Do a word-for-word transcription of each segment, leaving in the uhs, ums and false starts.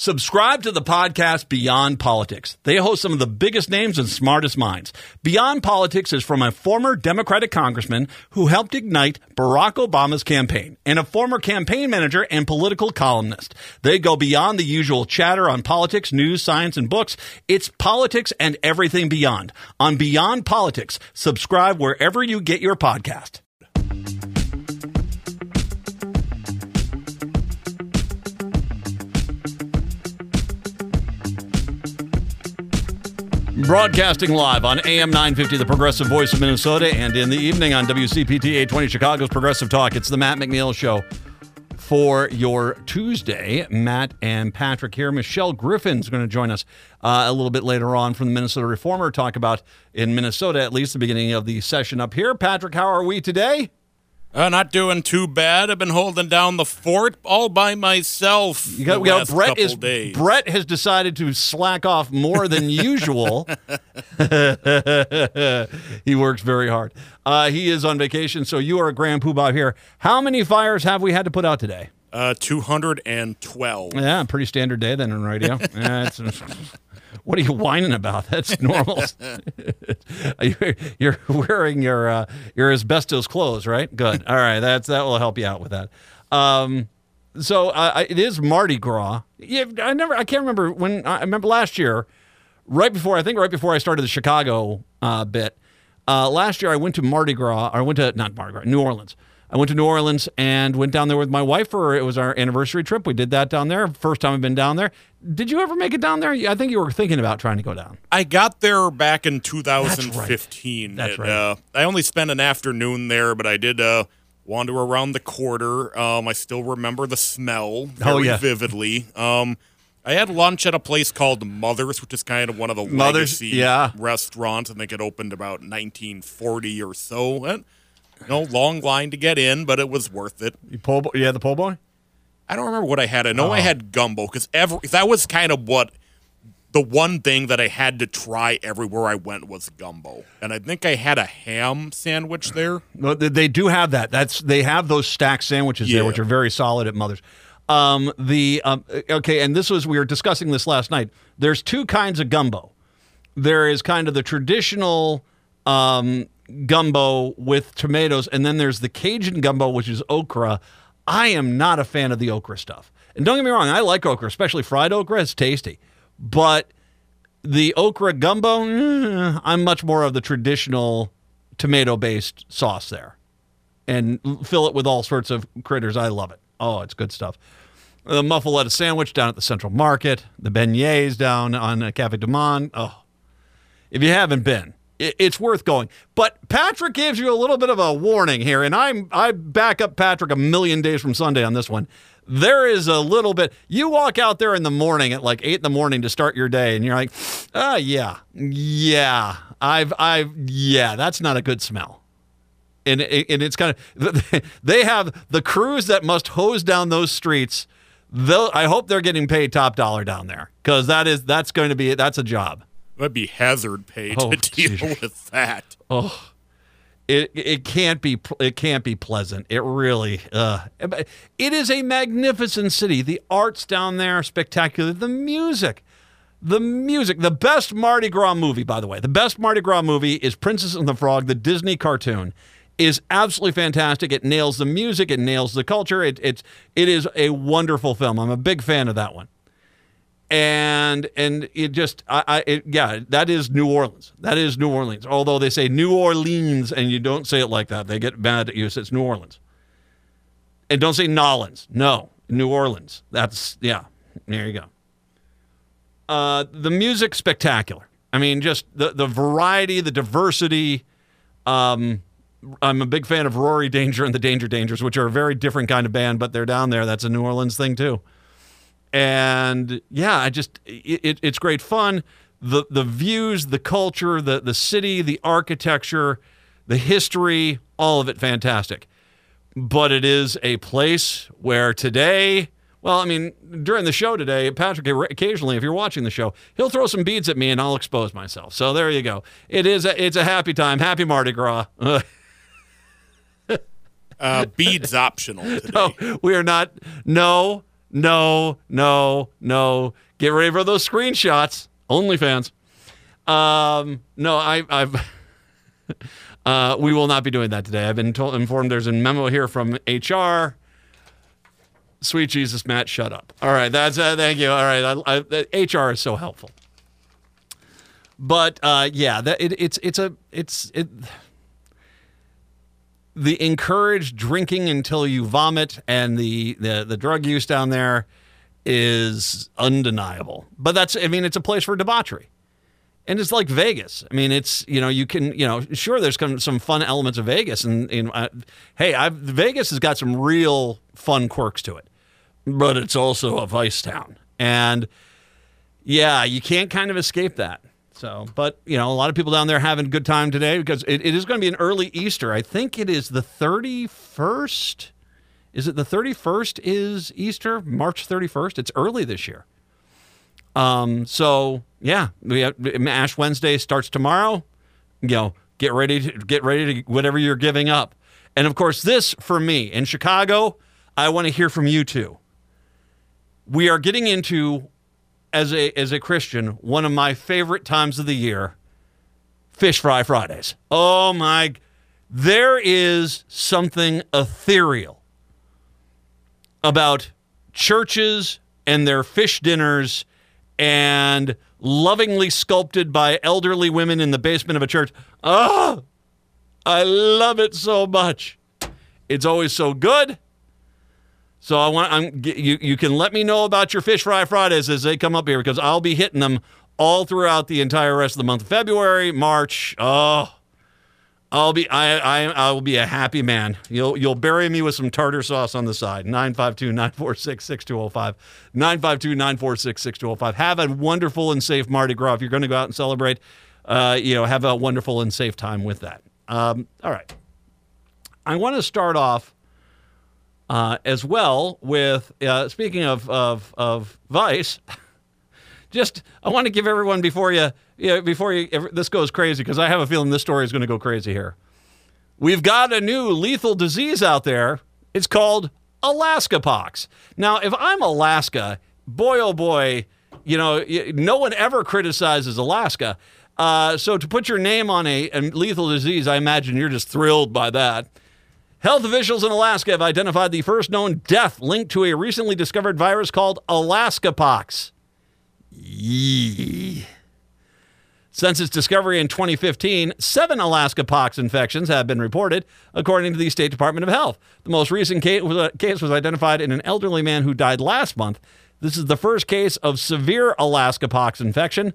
Subscribe to the podcast Beyond Politics. They host some of the biggest names and smartest minds. Beyond Politics is from a former Democratic congressman who helped ignite Barack Obama's campaign and a former campaign manager and political columnist. They go beyond the usual chatter on politics, news, science, and books. It's politics and everything beyond. On Beyond Politics, subscribe wherever you get your podcast. Broadcasting live on A M nine fifty, the Progressive Voice of Minnesota, and in the evening on W C P T eight twenty, Chicago's Progressive Talk. It's the Matt McNeil Show for your Tuesday. Matt and Patrick here. Michelle Griffith is going to join us uh, a little bit later on from the Minnesota Reformer, talk about, in Minnesota at least, the beginning of the session up here. Patrick, how are we today? Uh, not doing too bad. I've been holding down the fort all by myself. You got, the last Brett couple is, days. Brett has decided to slack off more than usual. He works very hard. Uh, he is on vacation, so you are a grand poobah here. How many fires have we had to put out today? Uh, two hundred twelve. Yeah, pretty standard day then on radio. Yeah, it's, what are you whining about? That's normal. you're, you're wearing your uh, your asbestos clothes, right? Good. All right, that's that will help you out with that. Um, so uh, it is Mardi Gras. Yeah, I never, I can't remember when. I remember last year, right before I think right before I started the Chicago uh, bit. Uh, last year I went to Mardi Gras. Or I went to not Mardi Gras, New Orleans. I went to New Orleans and went down there with my wife for it was our anniversary trip. We did that down there. First time I've been down there. Did you ever make it down there? I think you were thinking about trying to go down. I got there back in two thousand fifteen. That's right. That's right. Uh, I only spent an afternoon there, but I did uh, wander around the quarter. Um, I still remember the smell very oh, yeah. vividly. Um, I had lunch at a place called Mother's, which is kind of one of the Mother's, legacy yeah. restaurants. I think it opened about nineteen forty or so. And, you know, long line to get in, but it was worth it. You, po- you had the po' boy? I don't remember what I had. I know oh. I had gumbo because every that was kind of what the one thing that I had to try everywhere I went was gumbo, and I think I had a ham sandwich there. No, they do have that. That's they have those stacked sandwiches yeah. there, which are very solid at Mother's. Um, the um, okay, and this was we were discussing this last night. There's two kinds of gumbo. There is kind of the traditional um, gumbo with tomatoes, and then there's the Cajun gumbo, which is okra. I am not a fan of the okra stuff. And don't get me wrong, I like okra, especially fried okra. It's tasty. But the okra gumbo, mm, I'm much more of the traditional tomato-based sauce there. And fill it with all sorts of critters. I love it. Oh, it's good stuff. The muffuletta sandwich down at the Central Market. The beignets down on Cafe du Monde. Oh, if you haven't been, it's worth going. But Patrick gives you a little bit of a warning here, and I'm I back up Patrick a million days from Sunday on this one. There is a little bit. You walk out there in the morning at like eight in the morning to start your day, and you're like, ah, oh, yeah, yeah, I've, I've, yeah, that's not a good smell. And and it's kind of they have the crews that must hose down those streets. Though I hope they're getting paid top dollar down there because that is that's going to be that's a job. That'd be hazard pay to oh, deal geez. with that. Oh, it it can't be it can't be pleasant. It really uh, it is a magnificent city. The arts down there are spectacular. The music, the music. The best Mardi Gras movie, by the way, the best Mardi Gras movie is Princess and the Frog. The Disney cartoon is absolutely fantastic. It nails the music. It nails the culture. It it's it is a wonderful film. I'm a big fan of that one. And and it just, I, I it, yeah, that is New Orleans. That is New Orleans. Although they say New Orleans, and you don't say it like that. They get mad at you, so it's New Orleans. And don't say Nolans. No, New Orleans. That's, yeah, there you go. Uh, the music, spectacular. I mean, just the, the variety, the diversity. Um, I'm a big fan of Rory Danger and the Danger Dangers, which are a very different kind of band, but they're down there. That's a New Orleans thing, too. And yeah, I just it, it, it's great fun. The the views, the culture, the the city, the architecture, the history, all of it fantastic. but it is a place where today, well, I mean, during the show today, Patrick, occasionally, if you're watching the show, he'll throw some beads at me and I'll expose myself. So there you go. It is a, it's a happy time. Happy Mardi Gras. uh, beads optional today. No, we are not. No, no, no, no. Get ready for those screenshots. OnlyFans. Um, no, I, I've... Uh, we will not be doing that today. I've been told, informed there's a memo here from H R. Sweet Jesus, Matt, shut up. All right, that's uh, thank you. All right, I, I, H R is so helpful. But uh, yeah, that, it, it's it's a it's it. The encouraged drinking until you vomit and the, the the drug use down there is undeniable. But that's I mean, it's a place for debauchery. And it's like Vegas. I mean, it's, you know, you can, you know, sure, there's some fun elements of Vegas. And, and I, hey, I've, Vegas has got some real fun quirks to it. But it's also a vice town. And, yeah, you can't kind of escape that. So, but, you know, a lot of people down there having a good time today because it, it is going to be an early Easter. I think it is the thirty-first. Is it the thirty-first is Easter? March thirty-first? It's early this year. Um, so yeah, we have, Ash Wednesday starts tomorrow, you know, get ready to get ready to whatever you're giving up. And of course this for me in Chicago, I want to hear from you too. We are getting into, as a, as a Christian, one of my favorite times of the year, Fish Fry Fridays. Oh my, there is something ethereal about churches and their fish dinners and lovingly sculpted by elderly women in the basement of a church. Oh, I love it so much. It's always so good. So I want I'm, you you can let me know about your Fish Fry Fridays as they come up here because I'll be hitting them all throughout the entire rest of the month of February, March. Oh, I'll be I I I will be a happy man. You'll you'll bury me with some tartar sauce on the side. nine five two, nine four six, six two zero five. nine five two, nine four six, six two zero five. Have a wonderful and safe Mardi Gras. If you're going to go out and celebrate, uh, you know, have a wonderful and safe time with that. Um, all right. I want to start off uh, as well with uh, speaking of of of Vice. Just, I want to give everyone before you, you know, before you, this goes crazy, because I have a feeling this story is going to go crazy here. We've got a new lethal disease out there. It's called Alaska pox. Now, if I'm Alaska, boy, oh boy, you know, no one ever criticizes Alaska. Uh, so to put your name on a, a lethal disease, I imagine you're just thrilled by that. Health officials in Alaska have identified the first known death linked to a recently discovered virus called Alaska pox. Yee. Since its discovery in twenty fifteen, seven Alaska pox infections have been reported, according to the State Department of Health. The most recent case was identified in an elderly man who died last month. This is the first case of severe Alaska pox infection,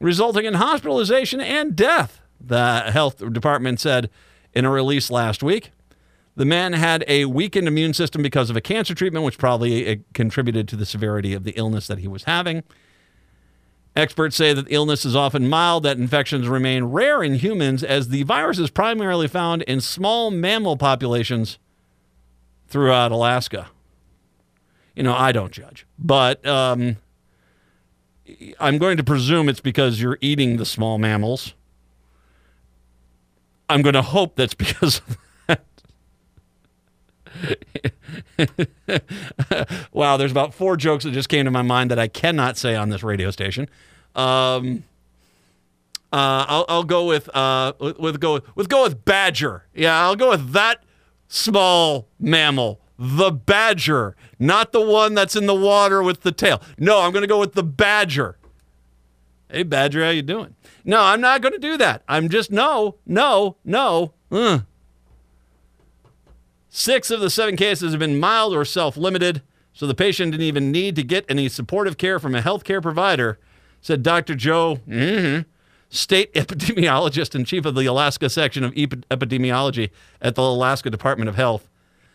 resulting in hospitalization and death, the health department said in a release last week. The man had a weakened immune system because of a cancer treatment, which probably contributed to the severity of the illness that he was having. Experts say that the illness is often mild, that infections remain rare in humans, as the virus is primarily found in small mammal populations throughout Alaska. You know, I don't judge, but um, I'm going to presume it's because you're eating the small mammals. I'm going to hope that's because of that. Wow, there's about four jokes that just came to my mind that I cannot say on this radio station. Um, uh, I'll, I'll go with uh, with, with go with go with badger. Yeah, I'll go with that small mammal, the badger, not the one that's in the water with the tail. No, I'm going to go with the badger. Hey, badger, how you doing? No, I'm not going to do that. I'm just no, no, no. Ugh. Six of the seven cases have been mild or self-limited, so the patient didn't even need to get any supportive care from a healthcare provider, said Doctor Joe, mm-hmm, state epidemiologist and chief of the Alaska section of Ep- epidemiology at the Alaska Department of Health.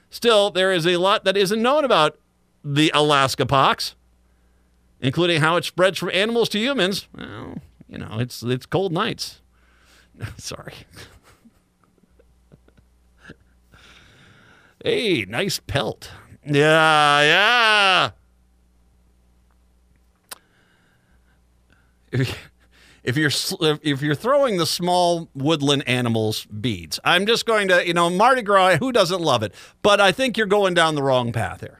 Still, there is a lot that isn't known about the Alaska pox, including how it spreads from animals to humans. Well, you know, it's it's cold nights. Sorry. Hey, nice pelt. Yeah, yeah. If you're if you're throwing the small woodland animals beads, I'm just going to, you know, Mardi Gras, who doesn't love it? But I think you're going down the wrong path here.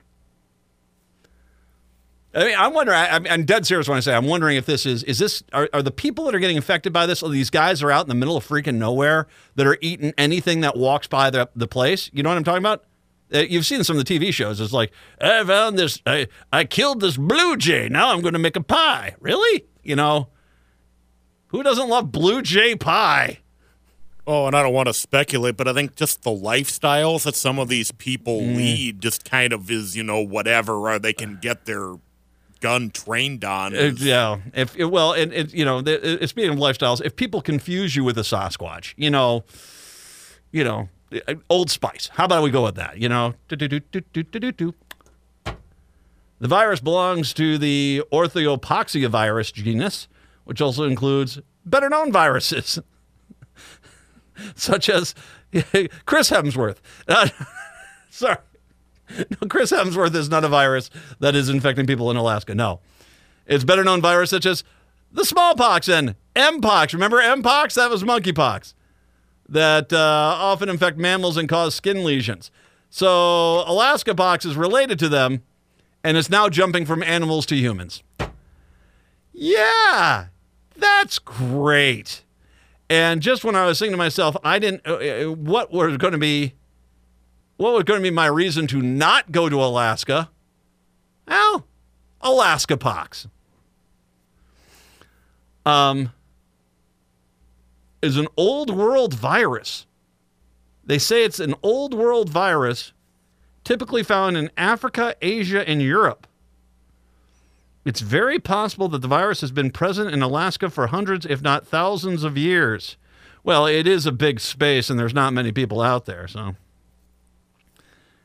I mean, I'm wondering, I'm, I'm dead serious when I say, I'm wondering if this is, is this, are, are the people that are getting affected by this, are these guys that are out in the middle of freaking nowhere that are eating anything that walks by the, the place? You know what I'm talking about? You've seen some of the T V shows. It's like, I found this, I, I killed this blue jay. Now I'm going to make a pie. Really? You know, who doesn't love blue jay pie? Oh, and I don't want to speculate, but I think just the lifestyles that some of these people mm. lead just kind of is, you know, whatever, or they can get their gun trained on. Is... Yeah. If well, and it, you know, it's being lifestyles. If people confuse you with a Sasquatch, you know, you know, Old Spice. How about we go with that? You know, do-do-do-do-do-do-do. The virus belongs to the orthopoxia virus genus, which also includes better-known viruses, such as Chris Hemsworth. Uh, sorry. No, Chris Hemsworth is not a virus that is infecting people in Alaska. No. It's better-known viruses such as the smallpox and mpox. Remember mpox? That was monkeypox that uh, often infect mammals and cause skin lesions. So Alaska pox is related to them, and it's now jumping from animals to humans. Yeah, that's great. And just when I was thinking to myself, I didn't, uh, what were going to be, what was going to be my reason to not go to Alaska? Well, Alaska pox. Um, is an old world virus. They say it's an old world virus typically found in Africa, Asia, and Europe. It's very possible that the virus has been present in Alaska for hundreds, if not thousands of years. Well, it is a big space, and there's not many people out there, so.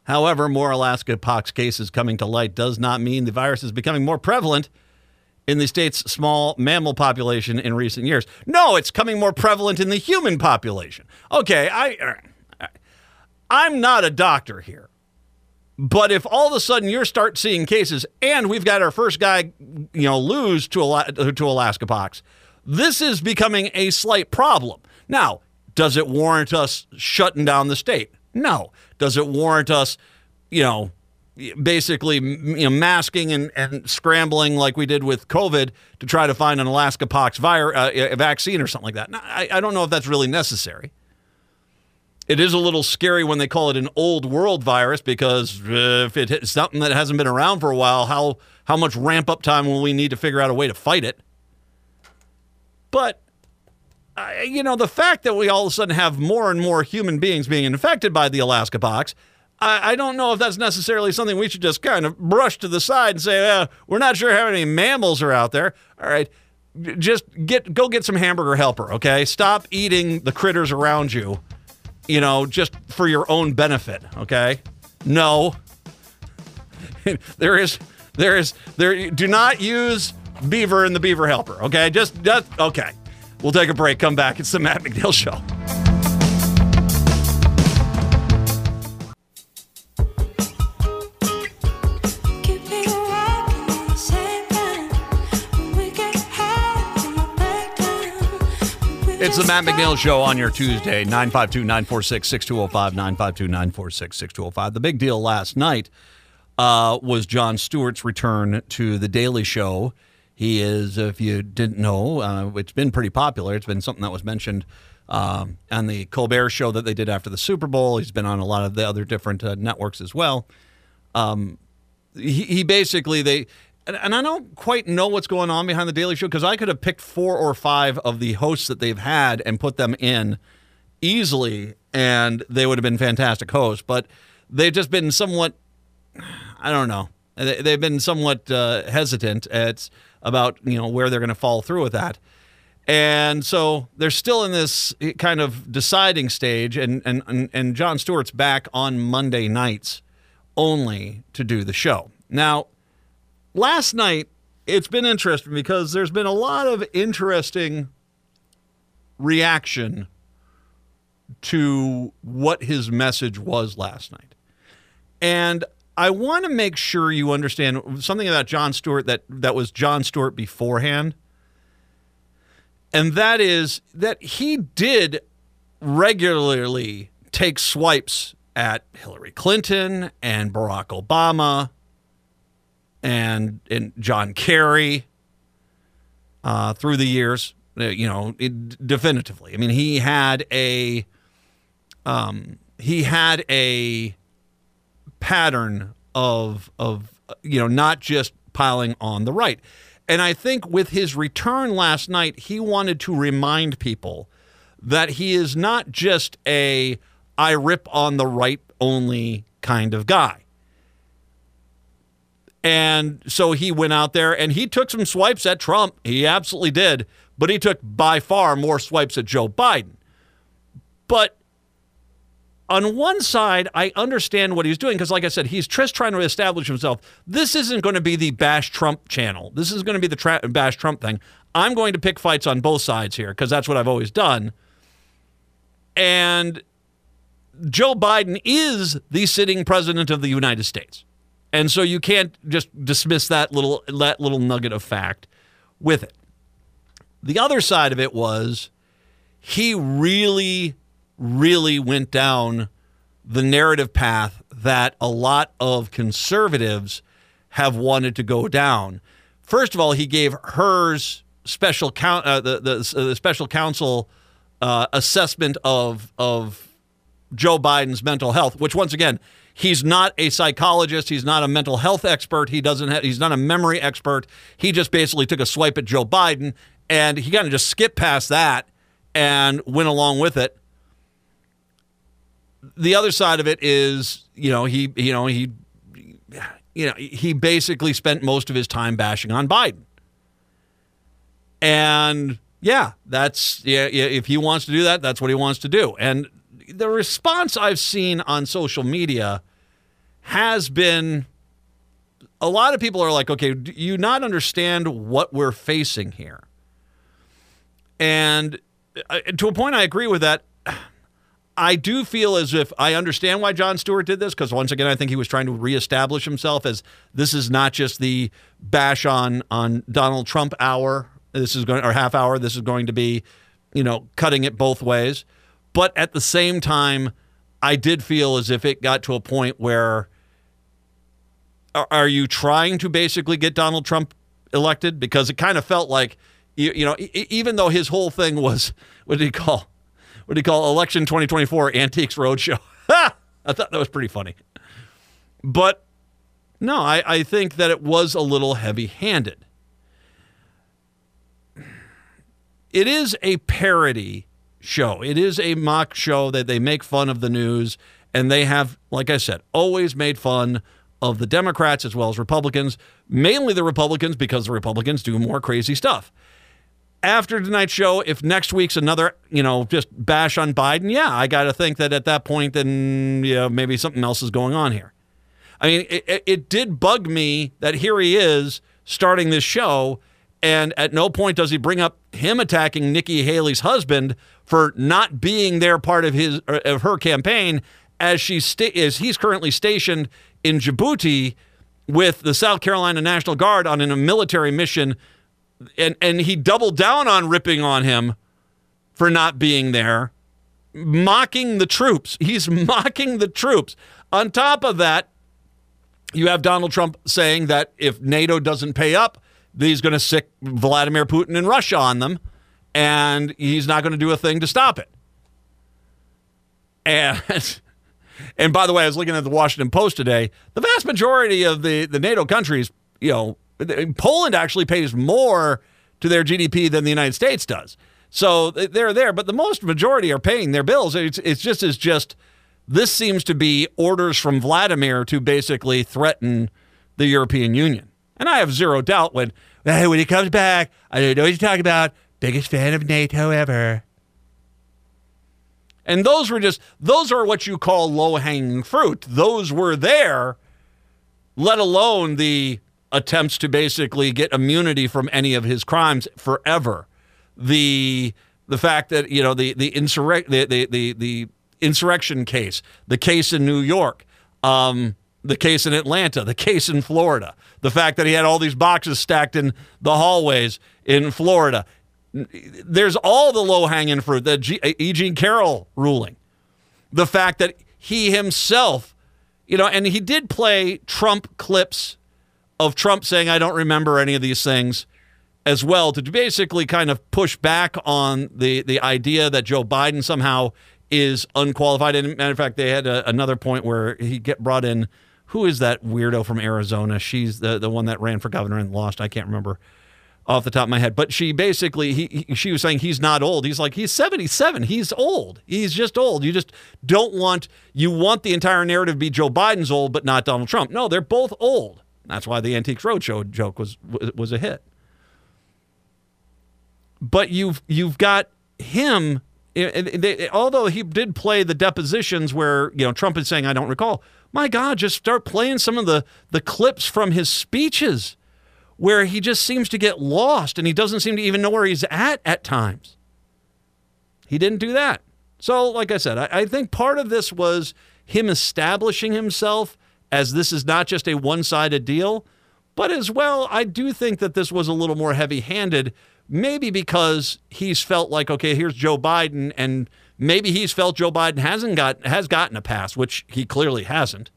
However, more Alaska pox cases coming to light does not mean the virus is becoming more prevalent in the state's small mammal population in recent years. No, it's coming more prevalent in the human population. Okay, I, I'm not a doctor here. But if all of a sudden you start seeing cases, and we've got our first guy, you know, lose to Ala- to Alaska pox, this is becoming a slight problem. Now, does it warrant us shutting down the state? No. Does it warrant us, you know, basically you know, masking and, and scrambling like we did with COVID to try to find an Alaska pox virus uh, vaccine or something like that? No, I, I don't know if that's really necessary. It is a little scary when they call it an old world virus, because if it's something that hasn't been around for a while, how how much ramp up time will we need to figure out a way to fight it? But, uh, you know, the fact that we all of a sudden have more and more human beings being infected by the Alaska pox, I, I don't know if that's necessarily something we should just kind of brush to the side and say, uh, we're not sure how many mammals are out there. All right, just get go get some hamburger helper, okay? Stop eating the critters around you. You know, just for your own benefit, okay? No. there is, there is, there, do not use Beaver and the Beaver Helper, okay? Just, just, okay. We'll take a break, come back. It's the Matt McNeil Show. It's the Matt McNeil Show on your Tuesday, nine five two, nine four six, six two zero five, nine five two, nine four six, six two zero five. The big deal last night uh, was Jon Stewart's return to The Daily Show. He is, if you didn't know, uh, it's been pretty popular. It's been something that was mentioned um, on the Colbert Show that they did after the Super Bowl. He's been on a lot of the other different uh, networks as well. Um, he, he basically, they... And I don't quite know what's going on behind The Daily Show, because I could have picked four or five of the hosts that they've had and put them in easily, and they would have been fantastic hosts. But they've just been somewhat, I don't know, they've been somewhat uh, hesitant at about, you know, where they're going to fall through with that. And so they're still in this kind of deciding stage, and, and, and, and Jon Stewart's back on Monday nights only to do the show. Now, last night, it's been interesting because there's been a lot of interesting reaction to what his message was last night. And I want to make sure you understand something about Jon Stewart that, that was Jon Stewart beforehand. And that is that he did regularly take swipes at Hillary Clinton and Barack Obama and, and John Kerry uh, through the years, you know, it, definitively. I mean, he had a um, he had a pattern of of you know, not just piling on the right. And I think with his return last night, he wanted to remind people that he is not just a I rip on the right only kind of guy. And so he went out there and he took some swipes at Trump. He absolutely did. But he took by far more swipes at Joe Biden. But on one side, I understand what he's doing because, like I said, he's just trying to establish himself. This isn't going to be the bash Trump channel. This is going to be the tra- bash Trump thing. I'm going to pick fights on both sides here because that's what I've always done. And Joe Biden is the sitting president of the United States. And so you can't just dismiss that little that little nugget of fact with it. The other side of it was he really, really went down the narrative path that a lot of conservatives have wanted to go down. First of all, he gave hers special count, uh, the, the, the special counsel uh, assessment of of Joe Biden's mental health, which once again, he's not a psychologist. He's not a mental health expert. He doesn't have, he's not a memory expert. He just basically took a swipe at Joe Biden and he kind of just skipped past that and went along with it. The other side of it is, you know, he, you know, he, you know, he basically spent most of his time bashing on Biden. And yeah, that's, yeah, if he wants to do that, that's what he wants to do. And the response I've seen on social media has been, a lot of people are like, okay, do you not understand what we're facing here? And to a point, I agree with that. I do feel as if I understand why Jon Stewart did this, because once again, I think he was trying to reestablish himself as this is not just the bash on, on Donald Trump hour. This is going, or half hour. This is going to be, you know, cutting it both ways. But at the same time, I did feel as if it got to a point where, are you trying to basically get Donald Trump elected? Because it kind of felt like, you, you know, even though his whole thing was, what did he call, what did he call election twenty twenty-four Antiques Roadshow? Ha! I thought that was pretty funny. But no, I, I think that it was a little heavy-handed. It is a parody show. It is a mock show that they make fun of the news, and they have, like I said, always made fun of the Democrats as well as Republicans, mainly the Republicans because the Republicans do more crazy stuff. After tonight's show, if next week's another, you know, just bash on Biden, yeah, I got to think that at that point, then, you know, maybe something else is going on here. I mean, it, it did bug me that here he is starting this show, and at no point does he bring up him attacking Nikki Haley's husband for not being there part of his of her campaign, as she sta- as he's currently stationed in Djibouti with the South Carolina National Guard on in a military mission, and and he doubled down on ripping on him for not being there, mocking the troops. He's mocking the troops. On top of that, you have Donald Trump saying that if NATO doesn't pay up, he's going to sick Vladimir Putin and Russia on them, and he's not going to do a thing to stop it. And and by the way, I was looking at the Washington Post today. The vast majority of the, the NATO countries, you know, Poland actually pays more to their G D P than the United States does. So they're there, but the most majority are paying their bills. It's it's just it's just this seems to be orders from Vladimir to basically threaten the European Union. And I have zero doubt when, hey, when he comes back, I don't know what you're talking about. Biggest fan of NATO ever. And those were just, those are what you call low-hanging fruit. Those were there, let alone the attempts to basically get immunity from any of his crimes forever. The the fact that, you know, the the insurrect the the, the the insurrection case, the case in New York, um, the case in Atlanta, the case in Florida, the fact that he had all these boxes stacked in the hallways in Florida. There's all the low-hanging fruit, the G- E. Jean Carroll ruling, the fact that he himself, you know, and he did play Trump clips of Trump saying, I don't remember any of these things, as well, to basically kind of push back on the, the idea that Joe Biden somehow is unqualified. And matter of fact, they had a, another point where he get brought in. Who is that weirdo from Arizona? She's the, the one that ran for governor and lost. I can't remember off the top of my head. But she basically, he, he she was saying he's not old. He's like, he's seventy-seven. He's old. He's just old. You just don't want, you want the entire narrative to be Joe Biden's old, but not Donald Trump. No, they're both old. That's why the Antiques Roadshow joke was was a hit. But you've you've got him. It, it, it, although he did play the depositions where, you know, Trump is saying, I don't recall. My God, just start playing some of the, the clips from his speeches where he just seems to get lost and he doesn't seem to even know where he's at at times. He didn't do that. So, like I said, I, I think part of this was him establishing himself as this is not just a one-sided deal, but as well, I do think that this was a little more heavy-handed. Maybe because he's felt like, okay, here's Joe Biden, and maybe he's felt Joe Biden hasn't got has gotten a pass, which he clearly hasn't.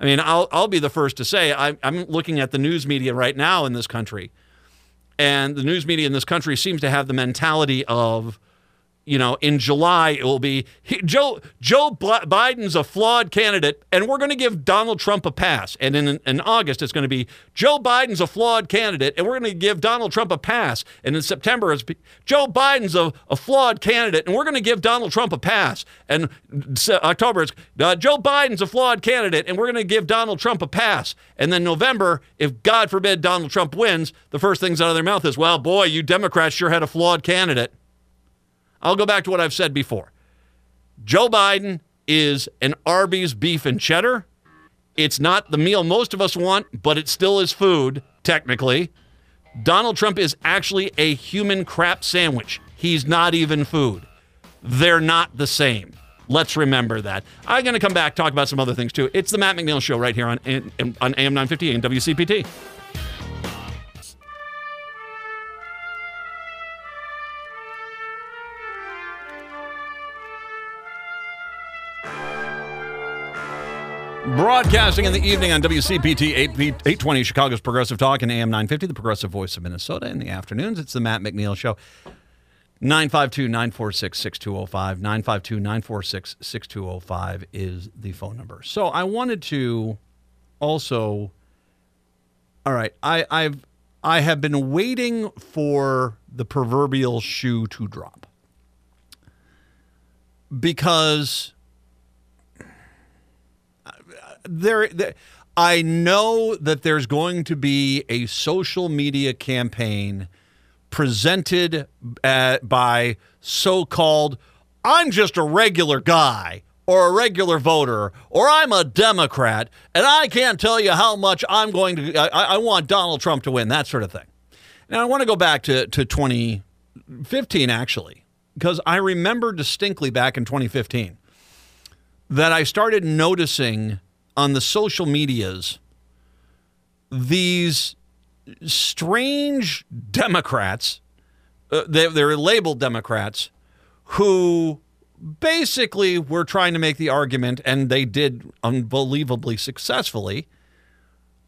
I mean, I'll I'll be the first to say I'm I'm looking at the news media right now in this country, and the news media in this country seems to have the mentality of, you know, in July it will be he, Joe Joe Biden's a flawed candidate, and we're going to give Donald Trump a pass, and in in August it's going to be Joe Biden's a flawed candidate, and we're going to give Donald Trump a pass, and in September it's Joe Biden's a, a flawed candidate, and we're going to give Donald Trump a pass, and October it's uh, Joe Biden's a flawed candidate, and we're going to give Donald Trump a pass, and then November, if God forbid Donald Trump wins, the first things out of their mouth is, well, boy, you Democrats sure had a flawed candidate. I'll go back to what I've said before. Joe Biden is an Arby's beef and cheddar. It's not the meal most of us want, but it still is food, technically. Donald Trump is actually a human crap sandwich. He's not even food. They're not the same. Let's remember that. I'm going to come back, talk about some other things, too. It's the Matt McNeil Show right here on, on A M nine fifty and W C P T. Broadcasting in the evening on W C P T eight twenty, Chicago's Progressive Talk, and A M nine fifty, the Progressive Voice of Minnesota. In the afternoons, it's the Matt McNeil Show. nine five two, nine four six, six two zero five. nine five two, nine four six, six two zero five is the phone number. So I wanted to also... All right, I, I've, I have been waiting for the proverbial shoe to drop. Because... There, there, I know that there's going to be a social media campaign presented at, by so-called, I'm just a regular guy or a regular voter or I'm a Democrat and I can't tell you how much I'm going to, I, I want Donald Trump to win, that sort of thing. Now, I want to go back to, to twenty fifteen, actually, because I remember distinctly back in twenty fifteen that I started noticing on the social medias, these strange Democrats, uh, they, they're labeled Democrats, who basically were trying to make the argument, and they did unbelievably successfully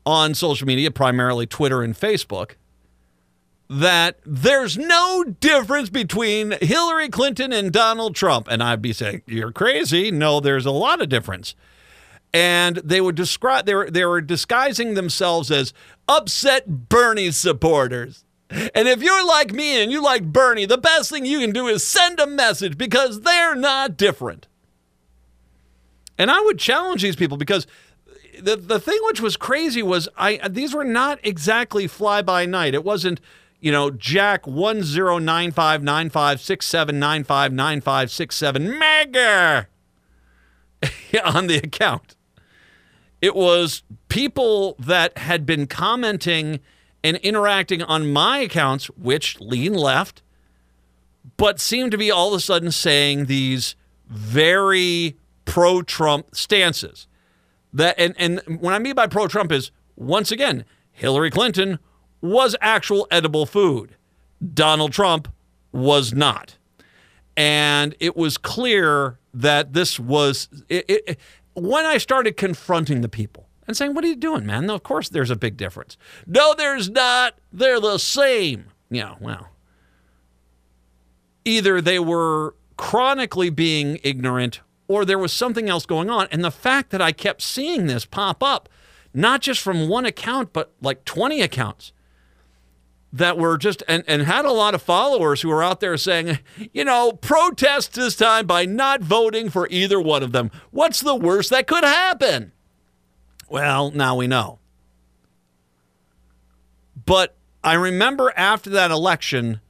on social media, primarily Twitter and Facebook, that there's no difference between Hillary Clinton and Donald Trump. And I'd be saying, you're crazy. No, there's a lot of difference. And they would describe they were they were disguising themselves as upset Bernie supporters. And if you're like me and you like Bernie, the best thing you can do is send a message because they're not different. And I would challenge these people because the the thing which was crazy was I these were not exactly fly by night. It wasn't, you know, Jack one zero nine five nine five six seven nine five nine five six seven mega on the account. It was people that had been commenting and interacting on my accounts, which lean left, but seemed to be all of a sudden saying these very pro-Trump stances. That and, and what I mean by pro-Trump is, once again, Hillary Clinton was actual edible food. Donald Trump was not. And it was clear that this was... It, it, it, when I started confronting the people and saying, what are you doing, man? No, of course there's a big difference. No, there's not. They're the same. You know, well, either they were chronically being ignorant or there was something else going on. And the fact that I kept seeing this pop up, not just from one account, but like twenty accounts that were just, and, and had a lot of followers who were out there saying, you know, protest this time by not voting for either one of them. What's the worst that could happen? Well, now we know. But I remember after that election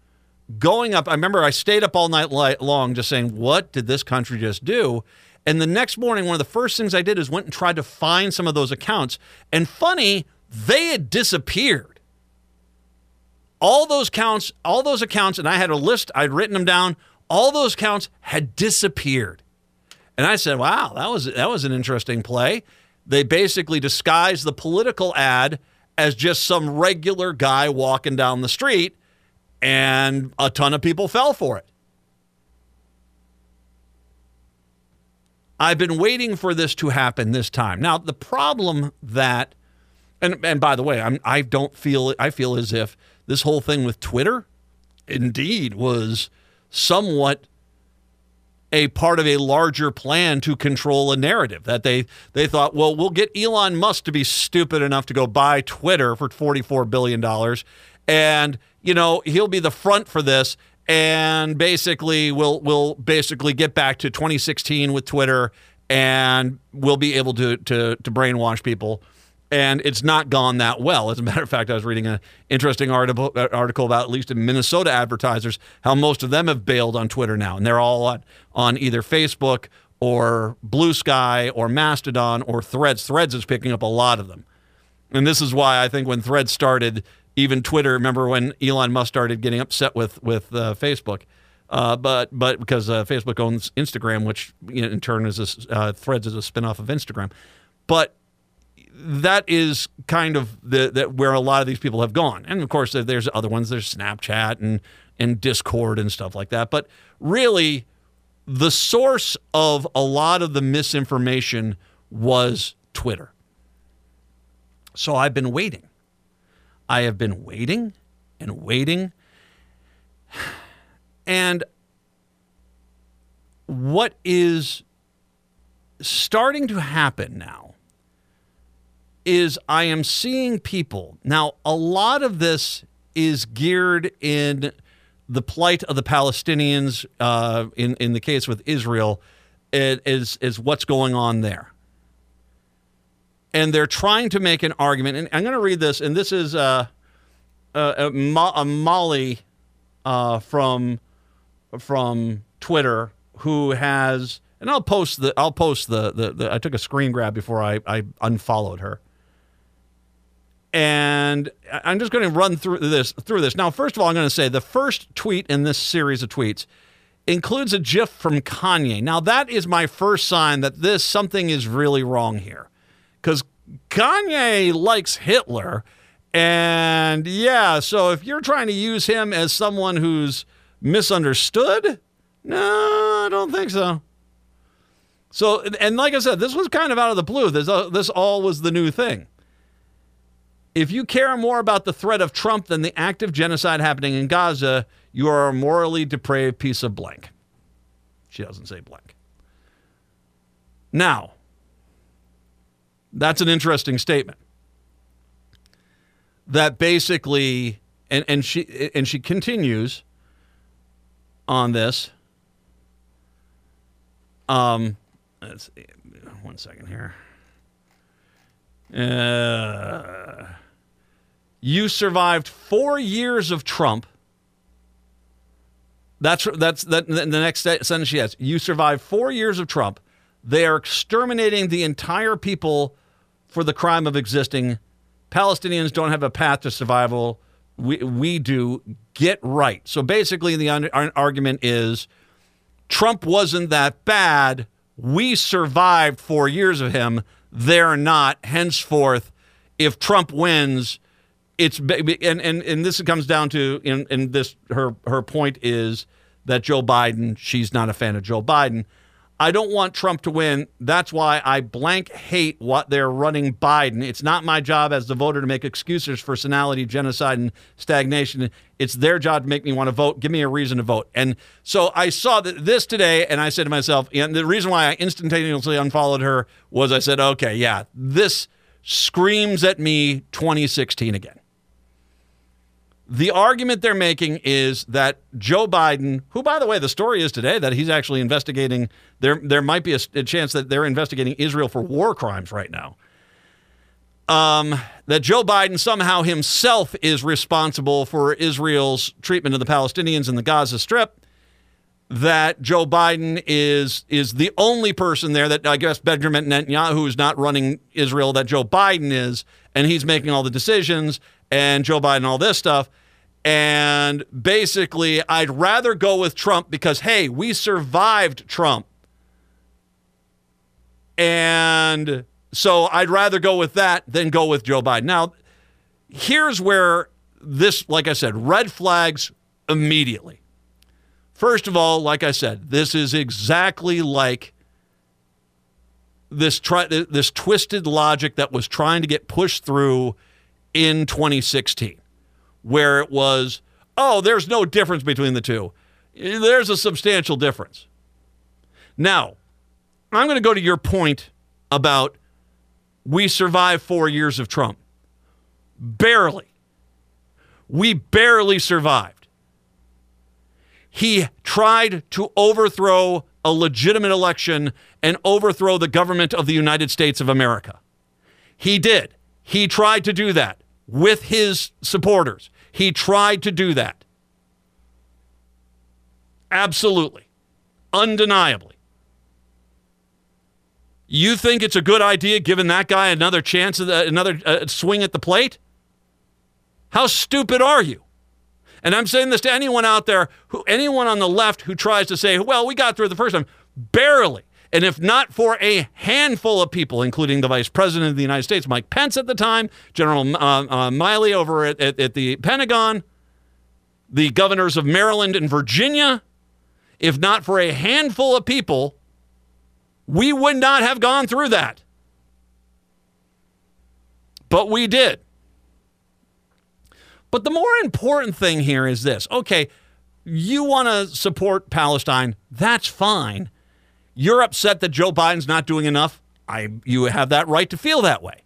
going up, I remember I stayed up all night long just saying, what did this country just do? And the next morning, one of the first things I did is went and tried to find some of those accounts. And funny, they had disappeared. All those counts, all those accounts, and I had a list, I'd written them down, all those counts had disappeared. And I said, wow, that was that was an interesting play. They basically disguised the political ad as just some regular guy walking down the street, and a ton of people fell for it. I've been waiting for this to happen this time. Now, the problem that, and, and by the way, I'm, I don't feel, I feel as if this whole thing with Twitter indeed was somewhat a part of a larger plan to control a narrative that they they thought, well, we'll get Elon Musk to be stupid enough to go buy Twitter for forty-four billion dollars. And, you know, he'll be the front for this. And basically, we'll, we'll basically get back to twenty sixteen with Twitter, and we'll be able to, to, to brainwash people. And it's not gone that well. As a matter of fact, I was reading an interesting article, article about, at least in Minnesota, advertisers, how most of them have bailed on Twitter now. And they're all on, on either Facebook or Blue Sky or Mastodon or Threads. Threads is picking up a lot of them. And this is why I think when Threads started, even Twitter, remember when Elon Musk started getting upset with, with uh, Facebook, uh, but but because uh, Facebook owns Instagram, which in turn is a, uh, Threads is a spinoff of Instagram. But that is kind of the, that where a lot of these people have gone. And, of course, there's other ones. There's Snapchat and, and Discord and stuff like that. But really, the source of a lot of the misinformation was Twitter. So I've been waiting. I have been waiting and waiting. And what is starting to happen now is I am seeing people. Now, a lot of this is geared in the plight of the Palestinians, uh, in, in the case with Israel, it is, is what's going on there. And they're trying to make an argument. And I'm going to read this, and this is uh, uh, a, Mo- a Molly uh, from, from Twitter who has, and I'll post the, I'll post the, the, the I took a screen grab before I, I unfollowed her. And I'm just going to run through this. Through this. Now, first of all, I'm going to say the first tweet in this series of tweets includes a GIF from Kanye. Now, that is my first sign that this something is really wrong here, because Kanye likes Hitler, and yeah, so if you're trying to use him as someone who's misunderstood, no, I don't think so. So, and like I said, this was kind of out of the blue. This uh, this all was the new thing. If you care more about the threat of Trump than the active genocide happening in Gaza, you are a morally depraved piece of blank. She doesn't say blank. Now, that's an interesting statement. That basically, and, and she and she continues on this. Um, let's see, one second here. Uh, you survived four years of Trump. That's that's that. The next sentence she has: you survived four years of Trump. They are exterminating the entire people for the crime of existing. Palestinians don't have a path to survival. We we do. Get right. So basically, the argument is Trump wasn't that bad. We survived four years of him. they're not. Henceforth, if Trump wins, it's and and and this comes down to in in this her her point is that Joe Biden, she's not a fan of Joe Biden. I don't want Trump to win. That's why I blank hate what they're running Biden. It's not my job as the voter to make excuses for senility, genocide, and stagnation. It's their job to make me want to vote. Give me a reason to vote. And so I saw this today, and I said to myself, and the reason why I instantaneously unfollowed her was I said, okay, yeah, this screams at me twenty sixteen again. The argument they're making is that Joe Biden, who, by the way, the story is today that he's actually investigating, there there might be a, a chance that they're investigating Israel for war crimes right now, um, that Joe Biden somehow himself is responsible for Israel's treatment of the Palestinians in the Gaza Strip, that Joe Biden is, is the only person there that I guess Benjamin Netanyahu is not running Israel, that Joe Biden is, and he's making all the decisions, and Joe Biden, all this stuff. And basically, I'd rather go with Trump because, hey, we survived Trump. And so I'd rather go with that than go with Joe Biden. Now, here's where this, like I said, red flags immediately. First of all, like I said, this is exactly like this, tri- this twisted logic that was trying to get pushed through in twenty sixteen, where it was, oh, there's no difference between the two. There's a substantial difference. Now, I'm going to go to your point about we survived four years of Trump. Barely. We barely survived. He tried to overthrow a legitimate election and overthrow the government of the United States of America. He did. He tried to do that with his supporters. He tried to do that. Absolutely. Undeniably. You think it's a good idea giving that guy another chance, another swing at the plate? How stupid are you? And I'm saying this to anyone out there, who, anyone on the left who tries to say, well, we got through it the first time. Barely. And if not for a handful of people, including the vice president of the United States, Mike Pence at the time, General uh, uh, Milley over at, at, at the Pentagon, the governors of Maryland and Virginia, if not for a handful of people, we would not have gone through that. But we did. But the more important thing here is this. Okay, you want to support Palestine. That's fine. You're upset that Joe Biden's not doing enough. I, you have that right to feel that way.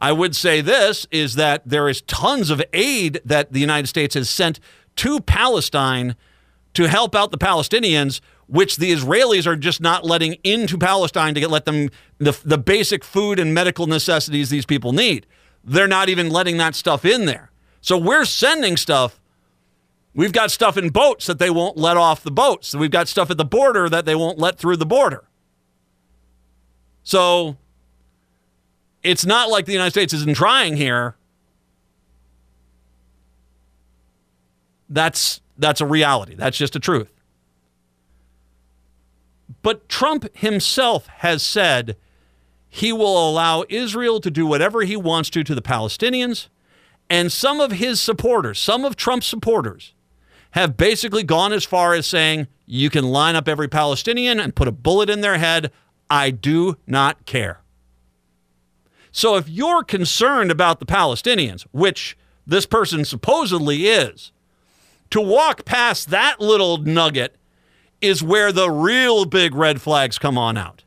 I would say this is that there is tons of aid that the United States has sent to Palestine to help out the Palestinians, which the Israelis are just not letting into Palestine to get, let them the, the basic food and medical necessities these people need. They're not even letting that stuff in there. So we're sending stuff. We've got stuff in boats that they won't let off the boats. We've got stuff at the border that they won't let through the border. So it's not like the United States isn't trying here. That's that's a reality. That's just a truth. But Trump himself has said he will allow Israel to do whatever he wants to to the Palestinians. And some of his supporters, some of Trump's supporters, have basically gone as far as saying, you can line up every Palestinian and put a bullet in their head. I do not care. So if you're concerned about the Palestinians, which this person supposedly is, to walk past that little nugget is where the real big red flags come on out.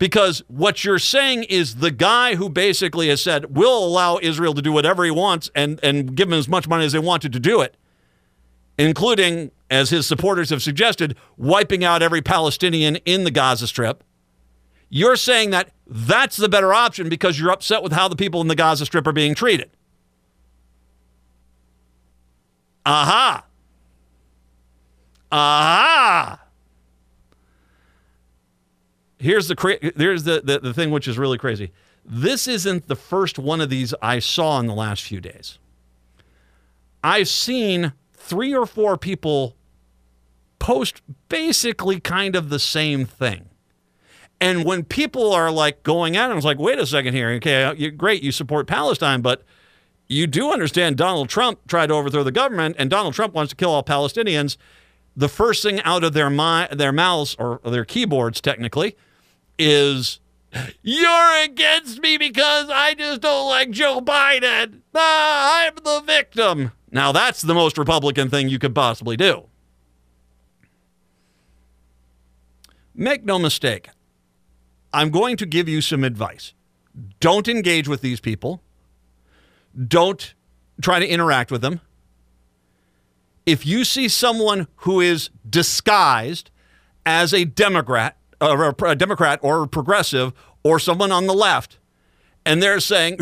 Because what you're saying is the guy who basically has said, we'll allow Israel to do whatever he wants and, and give him as much money as they wanted to do it, including, as his supporters have suggested, wiping out every Palestinian in the Gaza Strip. You're saying that that's the better option because you're upset with how the people in the Gaza Strip are being treated. Aha. Aha. Here's the cra- here's the, the, the thing which is really crazy. This isn't the first one of these I saw in the last few days. I've seen three or four people post basically kind of the same thing. And when people are like going at him, it's like, wait a second here. Okay, you, great, you support Palestine, but you do understand Donald Trump tried to overthrow the government, and Donald Trump wants to kill all Palestinians. The first thing out of their mi- their mouths, or their keyboards technically, is, you're against me because I just don't like Joe Biden. Ah, I'm the victim. Now that's the most Republican thing you could possibly do. Make no mistake, I'm going to give you some advice. Don't engage with these people. Don't try to interact with them. If you see someone who is disguised as a Democrat, or a Democrat or a progressive or someone on the left, and they're saying,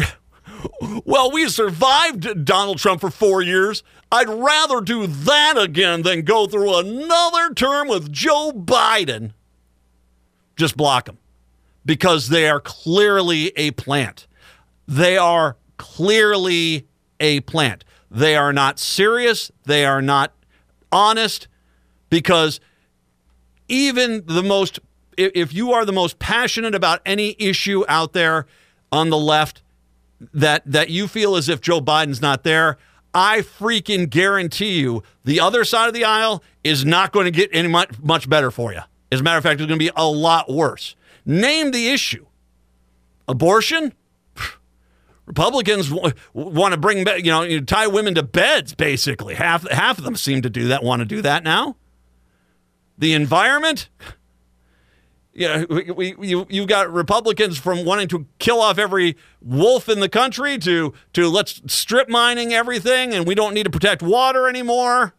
well, we survived Donald Trump for four years. I'd rather do that again than go through another term with Joe Biden. Just block them, because they are clearly a plant. They are clearly a plant. They are not serious. They are not honest, because even the most, if you are the most passionate about any issue out there on the left that, that you feel as if Joe Biden's not there, I freaking guarantee you the other side of the aisle is not going to get any much, much better for you. As a matter of fact, it's going to be a lot worse. Name the issue. Abortion? Republicans w- want to bring back, you know, you tie women to beds, basically. Half, half of them seem to do that, want to do that now. The environment? Yeah, we, we, you, you've got Republicans from wanting to kill off every wolf in the country to, to let's strip mining everything and we don't need to protect water anymore.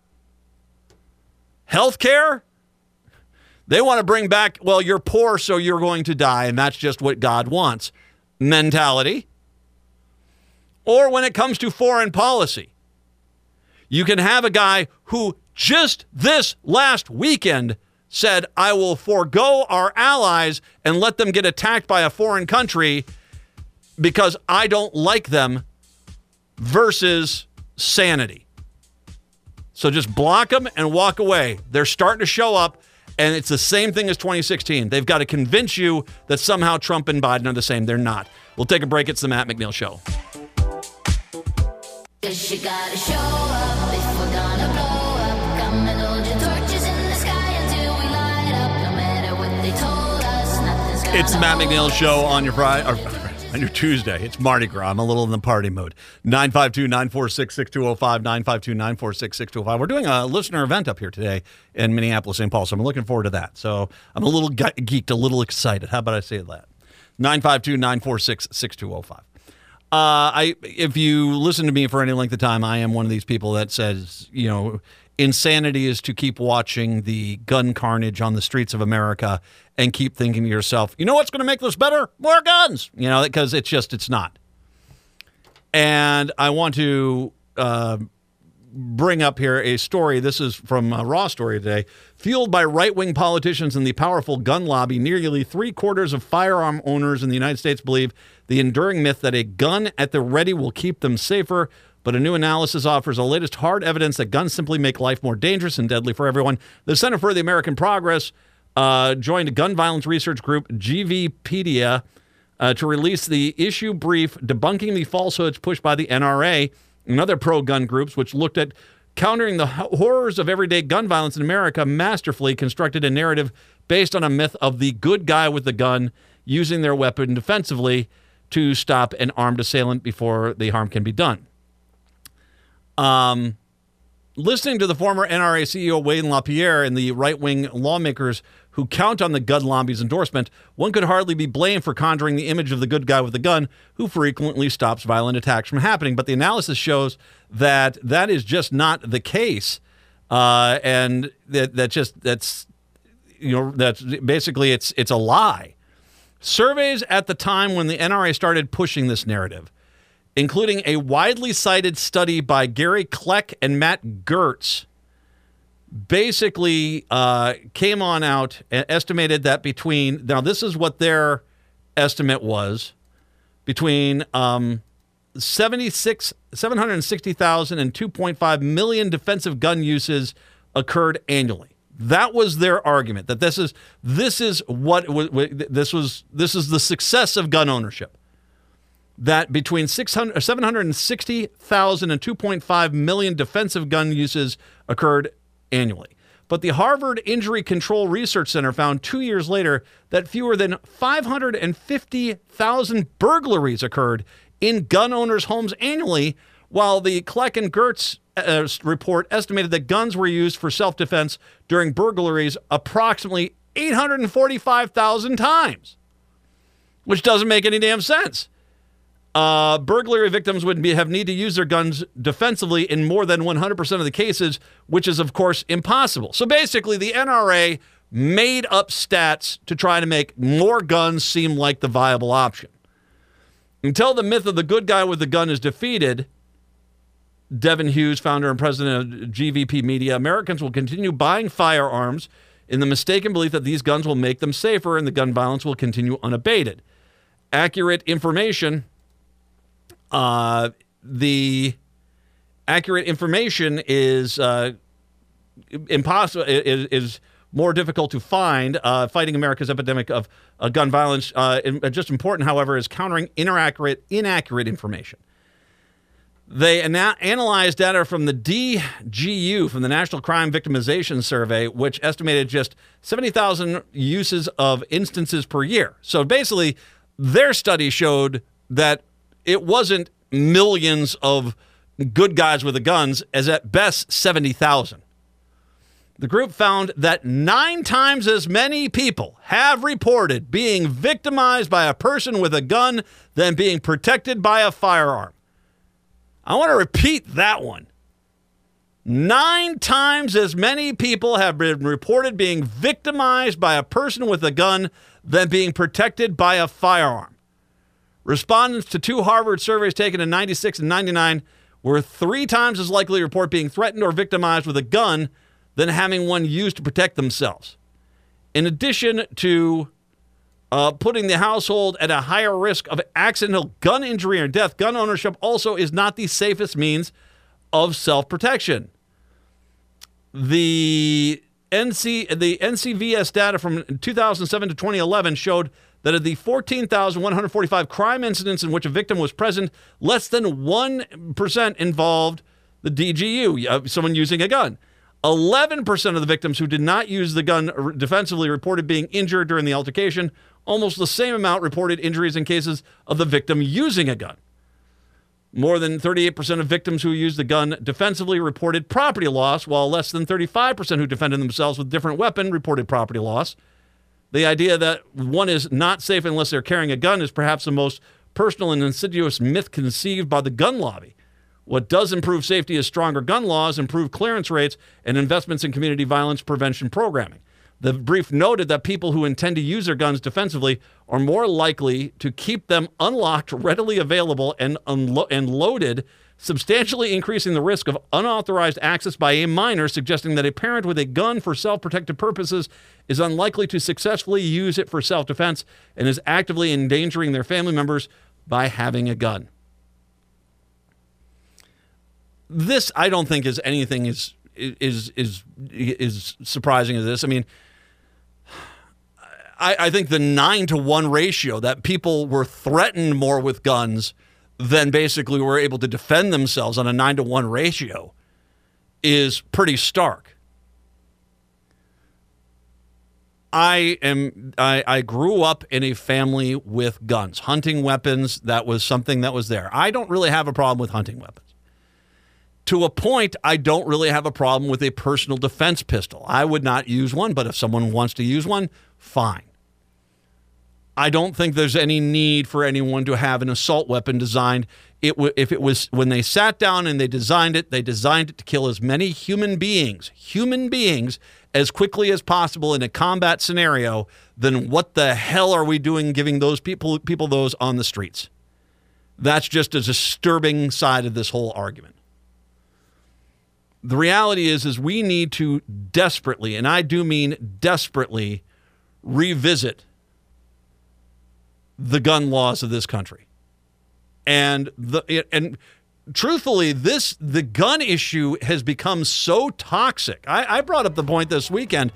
Healthcare? They want to bring back, well, you're poor, so you're going to die, and that's just what God wants mentality. Or when it comes to foreign policy, you can have a guy who just this last weekend said, I will forego our allies and let them get attacked by a foreign country because I don't like them, versus sanity. So just block them and walk away. They're starting to show up. And it's the same thing as twenty sixteen. They've got to convince you that somehow Trump and Biden are the same. They're not. We'll take a break. It's the Matt McNeil Show. It's the Matt McNeil Show on your Friday, or on your Tuesday. It's Mardi Gras. I'm a little in the party mode. nine five two, nine four six, six two zero five, nine five two, nine four six, six two zero five. We're doing a listener event up here today in Minneapolis, Saint Paul, so I'm looking forward to that. So I'm a little geeked, a little excited. How about I say that? nine five two, nine four six, six two zero five. Uh, I, if you listen to me for any length of time, I am one of these people that says, you know, insanity is to keep watching the gun carnage on the streets of America and keep thinking to yourself, you know what's going to make this better? More guns, you know, because it's just, it's not. And I want to uh, bring up here a story. This is from a Raw story today. Fueled by right-wing politicians and the powerful gun lobby, nearly three-quarters of firearm owners in the United States believe the enduring myth that a gun at the ready will keep them safer, but a new analysis offers the latest hard evidence that guns simply make life more dangerous and deadly for everyone. The Center for the American Progress uh, joined a gun violence research group, G V pedia, uh, to release the issue brief debunking the falsehoods pushed by the N R A and other pro-gun groups, which looked at countering the horrors of everyday gun violence in America, masterfully constructed a narrative based on a myth of the good guy with the gun using their weapon defensively to stop an armed assailant before the harm can be done. Um, listening to the former N R A C E O Wayne LaPierre and the right-wing lawmakers who count on the gun lobby's endorsement, one could hardly be blamed for conjuring the image of the good guy with the gun who frequently stops violent attacks from happening. But the analysis shows that that is just not the case. Uh, and that, that just, that's, you know, that's basically it's, it's a lie. Surveys at the time when the N R A started pushing this narrative, including a widely cited study by Gary Kleck and Matt Gertz, basically uh, came on out and estimated that between, now this is what their estimate was, between um, seventy-six, seven hundred sixty thousand and two point five million defensive gun uses occurred annually. That was their argument, that this is this is what this was this is the success of gun ownership. That between seven hundred sixty thousand and two point five million defensive gun uses occurred annually. But the Harvard Injury Control Research Center found two years later that fewer than five hundred fifty thousand burglaries occurred in gun owners' homes annually, while the Kleck and Gertz uh, report estimated that guns were used for self-defense during burglaries approximately eight hundred forty-five thousand times, which doesn't make any damn sense. Uh, burglary victims would be, have need to use their guns defensively in more than one hundred percent of the cases, which is, of course, impossible. So basically, the N R A made up stats to try to make more guns seem like the viable option. Until the myth of the good guy with the gun is defeated, Devin Hughes, founder and president of G V P Media, Americans will continue buying firearms in the mistaken belief that these guns will make them safer and the gun violence will continue unabated. Accurate information... Uh, the accurate information is uh, impossible. Is, is more difficult to find. Uh, fighting America's epidemic of uh, gun violence. Uh, just important, however, is countering inaccurate, inaccurate information. They ana- analyzed data from the D G U, from the National Crime Victimization Survey, which estimated just seventy thousand uses of instances per year. So basically, their study showed that it wasn't millions of good guys with the guns, as at best seventy thousand. The group found that nine times as many people have reported being victimized by a person with a gun than being protected by a firearm. I want to repeat that one. Nine times as many people have been reported being victimized by a person with a gun than being protected by a firearm. Respondents to two Harvard surveys taken in ninety-six and ninety-nine were three times as likely to report being threatened or victimized with a gun than having one used to protect themselves. In addition to uh, putting the household at a higher risk of accidental gun injury or death, gun ownership also is not the safest means of self-protection. The N C the N C V S data from two thousand seven to twenty eleven showed that of the fourteen thousand one hundred forty-five crime incidents in which a victim was present, less than one percent involved the D G U, uh, someone using a gun. eleven percent of the victims who did not use the gun defensively reported being injured during the altercation. Almost the same amount reported injuries in cases of the victim using a gun. More than thirty-eight percent of victims who used the gun defensively reported property loss, while less than thirty-five percent who defended themselves with a different weapon reported property loss. The idea that one is not safe unless they're carrying a gun is perhaps the most personal and insidious myth conceived by the gun lobby. What does improve safety is stronger gun laws, improved clearance rates, and investments in community violence prevention programming. The brief noted that people who intend to use their guns defensively are more likely to keep them unlocked, readily available, and, unlo- and loaded, substantially increasing the risk of unauthorized access by a minor, suggesting that a parent with a gun for self-protective purposes is unlikely to successfully use it for self-defense and is actively endangering their family members by having a gun. This, I don't think, is anything is is is is surprising as this. I mean, I, I think the nine to one ratio that people were threatened more with guns then basically were able to defend themselves on a nine to one ratio is pretty stark. I am I, I grew up in a family with guns. Hunting weapons, that was something that was there. I don't really have a problem with hunting weapons. To a point, I don't really have a problem with a personal defense pistol. I would not use one, but if someone wants to use one, fine. I don't think there's any need for anyone to have an assault weapon designed. It w- if it was when they sat down and they designed it, they designed it to kill as many human beings, human beings as quickly as possible in a combat scenario, then what the hell are we doing giving those people, people those on the streets? That's just a disturbing side of this whole argument. The reality is, is we need to desperately, and I do mean desperately, revisit the gun laws of this country. And the and truthfully, this the gun issue has become so toxic. I, I brought up the point this weekend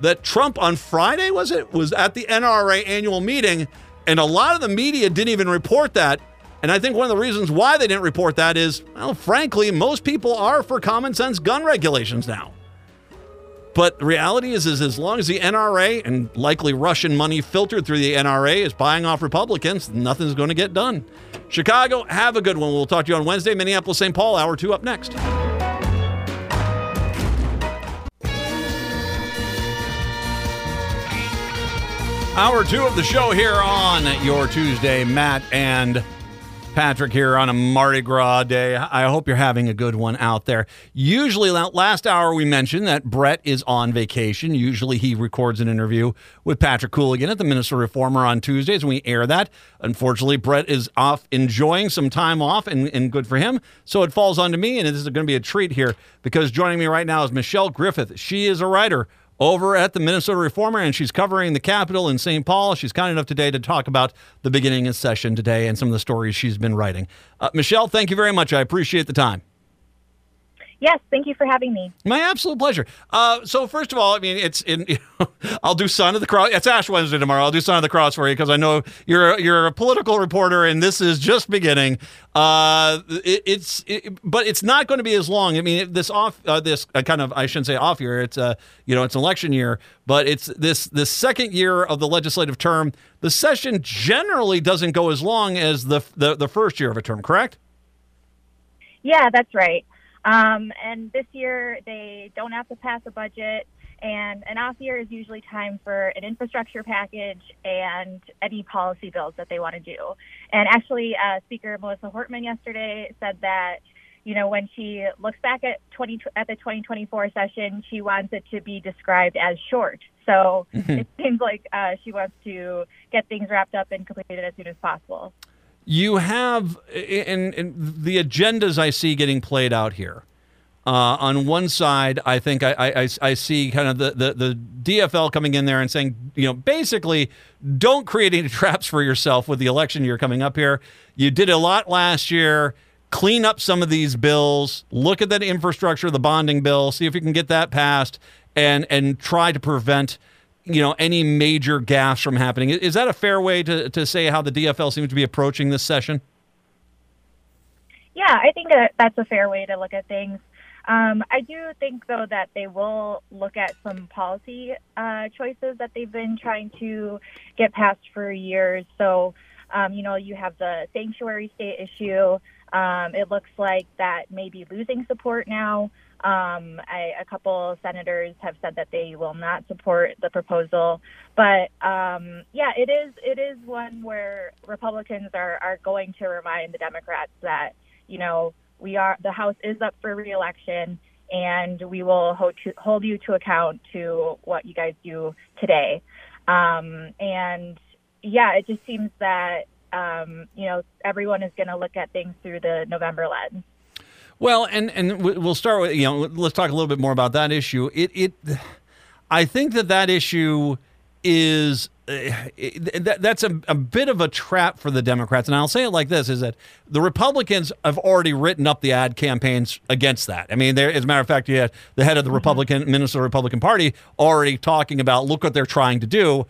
that Trump on Friday, was it, was at the N R A annual meeting, and a lot of the media didn't even report that. And I think one of the reasons why they didn't report that is, well, frankly, most people are for common sense gun regulations now. But the reality is, is as long as the N R A and likely Russian money filtered through the N R A is buying off Republicans, nothing's going to get done. Chicago, have a good one. We'll talk to you on Wednesday. Minneapolis, Saint Paul, hour two up next. Hour two of the show here on your Tuesday. Matt and Patrick here on a Mardi Gras day. I hope you're having a good one out there. Usually last hour we mentioned that Brett is on vacation. Usually he records an interview with Patrick Cooligan at the Minnesota Reformer on Tuesdays, and we air that. Unfortunately, Brett is off enjoying some time off, and, and good for him. So it falls onto me, and this is going to be a treat here because joining me right now is Michelle Griffith. She is a writer over at the Minnesota Reformer, and she's covering the Capitol in Saint Paul. She's kind enough today to talk about the beginning of session today and some of the stories she's been writing. Uh, Michelle, thank you very much. I appreciate the time. Yes, thank you for having me. My absolute pleasure. Uh, so first of all, I mean, it's in. You know, I'll do Son of the Cross. It's Ash Wednesday tomorrow. I'll do Son of the Cross for you because I know you're you're a political reporter, and this is just beginning. Uh, it, it's it, but it's not going to be as long. I mean, this off uh, this uh, kind of I shouldn't say off year. It's uh you know it's an election year, but it's this this second year of the legislative term. The session generally doesn't go as long as the the, the first year of a term. Correct? Yeah, that's right. Um, and this year they don't have to pass a budget, and an off year is usually time for an infrastructure package and any policy bills that they want to do. And actually, uh, Speaker Melissa Hortman yesterday said that, you know, when she looks back at twenty, at the twenty twenty-four session, she wants it to be described as short. So it seems like, uh, she wants to get things wrapped up and completed as soon as possible. You have, in, in the agendas I see getting played out here, uh, on one side, I think I, I, I see kind of the, the, the D F L coming in there and saying, you know, basically, don't create any traps for yourself with the election year coming up here. You did a lot last year. Clean up some of these bills. Look at that infrastructure, the bonding bill. See if you can get that passed and, and try to prevent, you know, any major gaffes from happening. Is that a fair way to, to say how the D F L seems to be approaching this session? Yeah, I think that that's a fair way to look at things. Um, I do think, though, that they will look at some policy uh, choices that they've been trying to get passed for years. So, um, you know, you have the sanctuary state issue. Um, it looks like that may be losing support now. Um, I, a couple senators have said that they will not support the proposal, but um, yeah, it is it is one where Republicans are, are going to remind the Democrats that, you know, we are the House is up for re-election, and we will hold to, hold you to account to what you guys do today. Um, and yeah, it just seems that um, you know everyone is going to look at things through the November lens. Well, and, and we'll start with, you know, let's talk a little bit more about that issue. It, it I think that that issue is, it, that, that's a, a bit of a trap for the Democrats. And I'll say it like this, is that the Republicans have already written up the ad campaigns against that. I mean, there, as a matter of fact, you had the head of the Republican, Minnesota Republican Party already talking about, look what they're trying to do.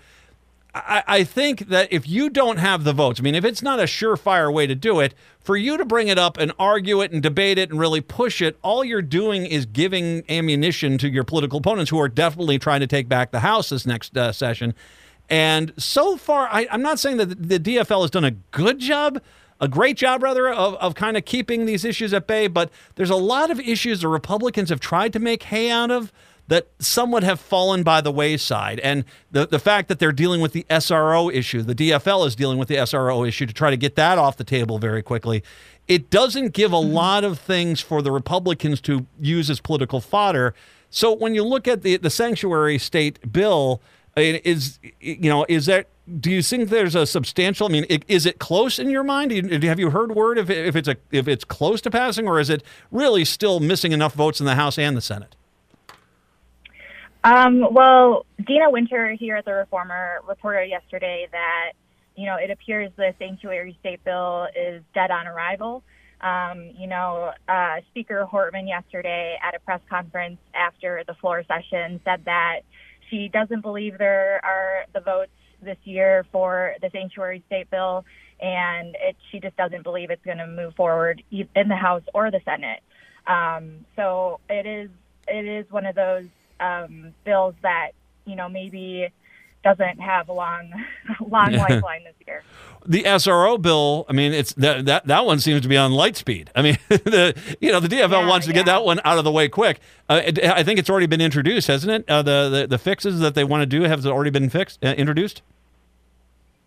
I, I think that if you don't have the votes, I mean, if it's not a surefire way to do it, for you to bring it up and argue it and debate it and really push it, all you're doing is giving ammunition to your political opponents who are definitely trying to take back the House this next uh, session. And so far, I, I'm not saying that the D F L has done a good job, a great job, rather, of, of kind of keeping these issues at bay, but there's a lot of issues the Republicans have tried to make hay out of that somewhat have fallen by the wayside. And the, the fact that they're dealing with the S R O issue, the D F L is dealing with the S R O issue to try to get that off the table very quickly, it doesn't give a lot of things for the Republicans to use as political fodder. So when you look at the, the sanctuary state bill, is, you know, is that, do you think there's a substantial, I mean, is it close in your mind? Have you heard word if, if it's a, if it's close to passing, or is it really still missing enough votes in the House and the Senate? Um, well, Dina Winter here at the Reformer reported yesterday that, you know, it appears the sanctuary state bill is dead on arrival. Um, you know, uh, Speaker Hortman yesterday at a press conference after the floor session said that she doesn't believe there are the votes this year for the sanctuary state bill, and it, she just doesn't believe it's going to move forward in the House or the Senate. Um, so it is it is one of those um, bills that, you know, maybe doesn't have a long, long lifeline this year. The S R O bill, I mean, it's that that, that one seems to be on light speed. I mean, the you know the D F L yeah, wants to yeah. get that one out of the way quick. Uh, it, I think it's already been introduced, hasn't it? Uh, the, the the fixes that they want to do have already been fixed, uh, introduced.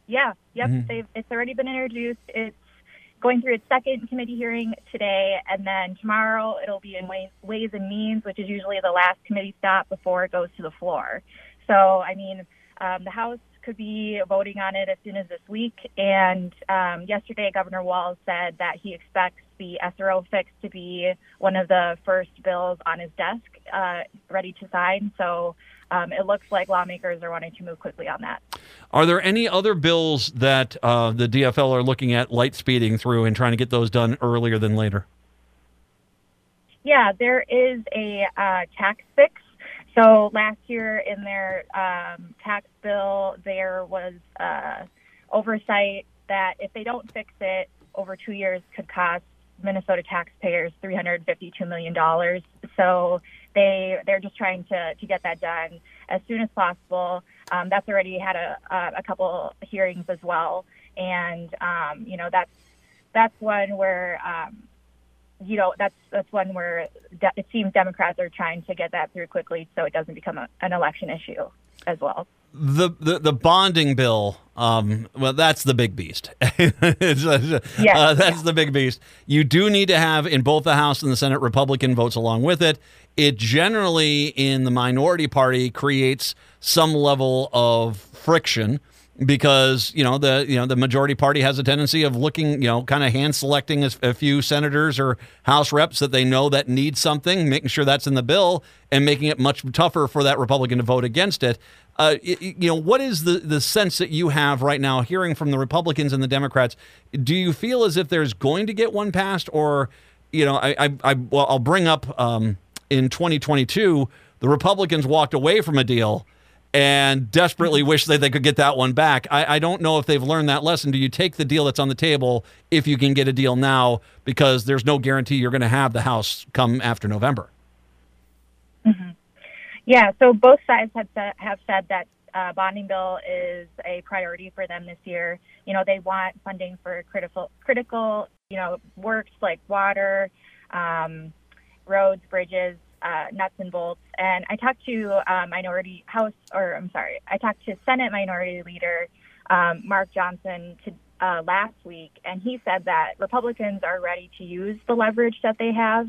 Yeah. Yep. Mm-hmm. They've, it's already been introduced. It's going through its second committee hearing today, and then tomorrow it'll be in ways, ways and means, which is usually the last committee stop before it goes to the floor. So, I mean, um, the House could be voting on it as soon as this week. And um, yesterday, Governor Walz said that he expects the S R O fix to be one of the first bills on his desk, uh, ready to sign. So um, it looks like lawmakers are wanting to move quickly on that. Are there any other bills that uh, the D F L are looking at light speeding through and trying to get those done earlier than later? Yeah, there is a uh, tax fix. So last year in their um, tax bill, there was uh, oversight that if they don't fix it over two years could cost Minnesota taxpayers three hundred fifty-two million dollars. So they, they're just trying to, to get that done as soon as possible. Um, that's already had a, a, a couple hearings as well. And, um, you know, that's, that's one where, um, you know, that's, that's one where de- it seems Democrats are trying to get that through quickly so it doesn't become a, an election issue as well. The, the the bonding bill, um, well, that's the big beast. it's, uh, yes, uh, that's yeah. the big beast. You do need to have in both the House and the Senate Republican votes along with it. It generally, in the minority party, creates some level of friction because, you know, the you know the majority party has a tendency of looking, you know, kind of hand selecting a, a few senators or House reps that they know that need something, making sure that's in the bill and making it much tougher for that Republican to vote against it. Uh, you know, what is the, the sense that you have right now hearing from the Republicans and the Democrats? Do you feel as if there's going to get one passed? Or, you know, I, I, I well, I'll bring up um, in twenty twenty-two, the Republicans walked away from a deal and desperately wish that they could get that one back. I, I don't know if they've learned that lesson. Do you take the deal that's on the table if you can get a deal now, because there's no guarantee you're going to have the House come after November? Mm-hmm. Yeah, so both sides have said, have said that uh, bonding bill is a priority for them this year. You know, they want funding for critical, critical, you know, works like water, um, roads, bridges, uh, nuts and bolts. And I talked to uh, minority House, or I'm sorry, I talked to Senate Minority Leader um, Mark Johnson to, uh, last week, and he said that Republicans are ready to use the leverage that they have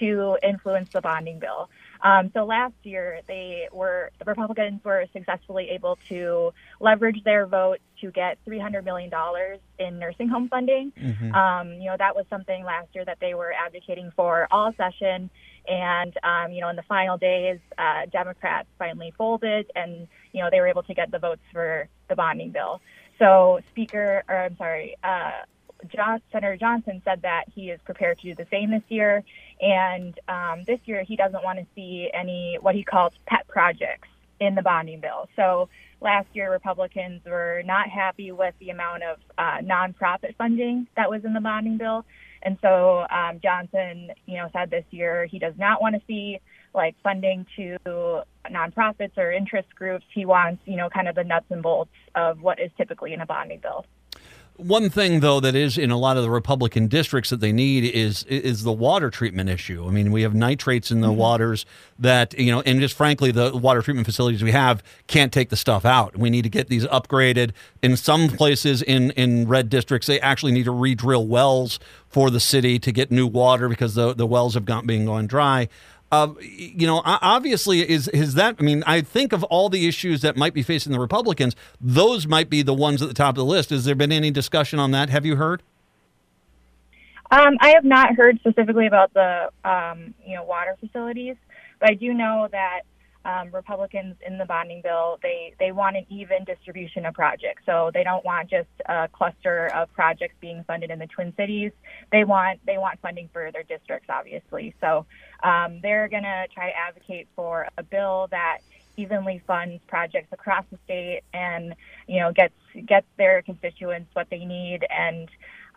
to influence the bonding bill. Um, so last year, they were the Republicans were successfully able to leverage their votes to get three hundred million dollars in nursing home funding. Mm-hmm. Um, you know, that was something last year that they were advocating for all session. And, um, you know, in the final days, uh, Democrats finally folded and, you know, they were able to get the votes for the bonding bill. So Speaker, or I'm sorry, uh, John, Senator Johnson said that he is prepared to do the same this year. And um, this year, he doesn't want to see any what he calls pet projects in the bonding bill. So last year, Republicans were not happy with the amount of uh, nonprofit funding that was in the bonding bill. And so um, Johnson, you know, said this year he does not want to see like funding to nonprofits or interest groups. He wants, you know, kind of the nuts and bolts of what is typically in a bonding bill. One thing, though, that is in a lot of the Republican districts that they need is is the water treatment issue. I mean, we have nitrates in the mm-hmm. waters that, you know, and just frankly, the water treatment facilities we have can't take the stuff out. We need to get these upgraded. In some places in, in red districts, they actually need to re-drill wells for the city to get new water because the, the wells have gone, been going dry. Uh, you know, obviously, is is that, I mean, I think of all the issues that might be facing the Republicans, those might be the ones at the top of the list. Has there been any discussion on that? Have you heard? Um, I have not heard specifically about the, um, you know, water facilities, but I do know that um, Republicans in the bonding bill, they, they want an even distribution of projects. So they don't want just a cluster of projects being funded in the Twin Cities. They want they want funding for their districts, obviously. So um, they're going to try to advocate for a bill that evenly funds projects across the state and, you know, gets gets their constituents what they need and,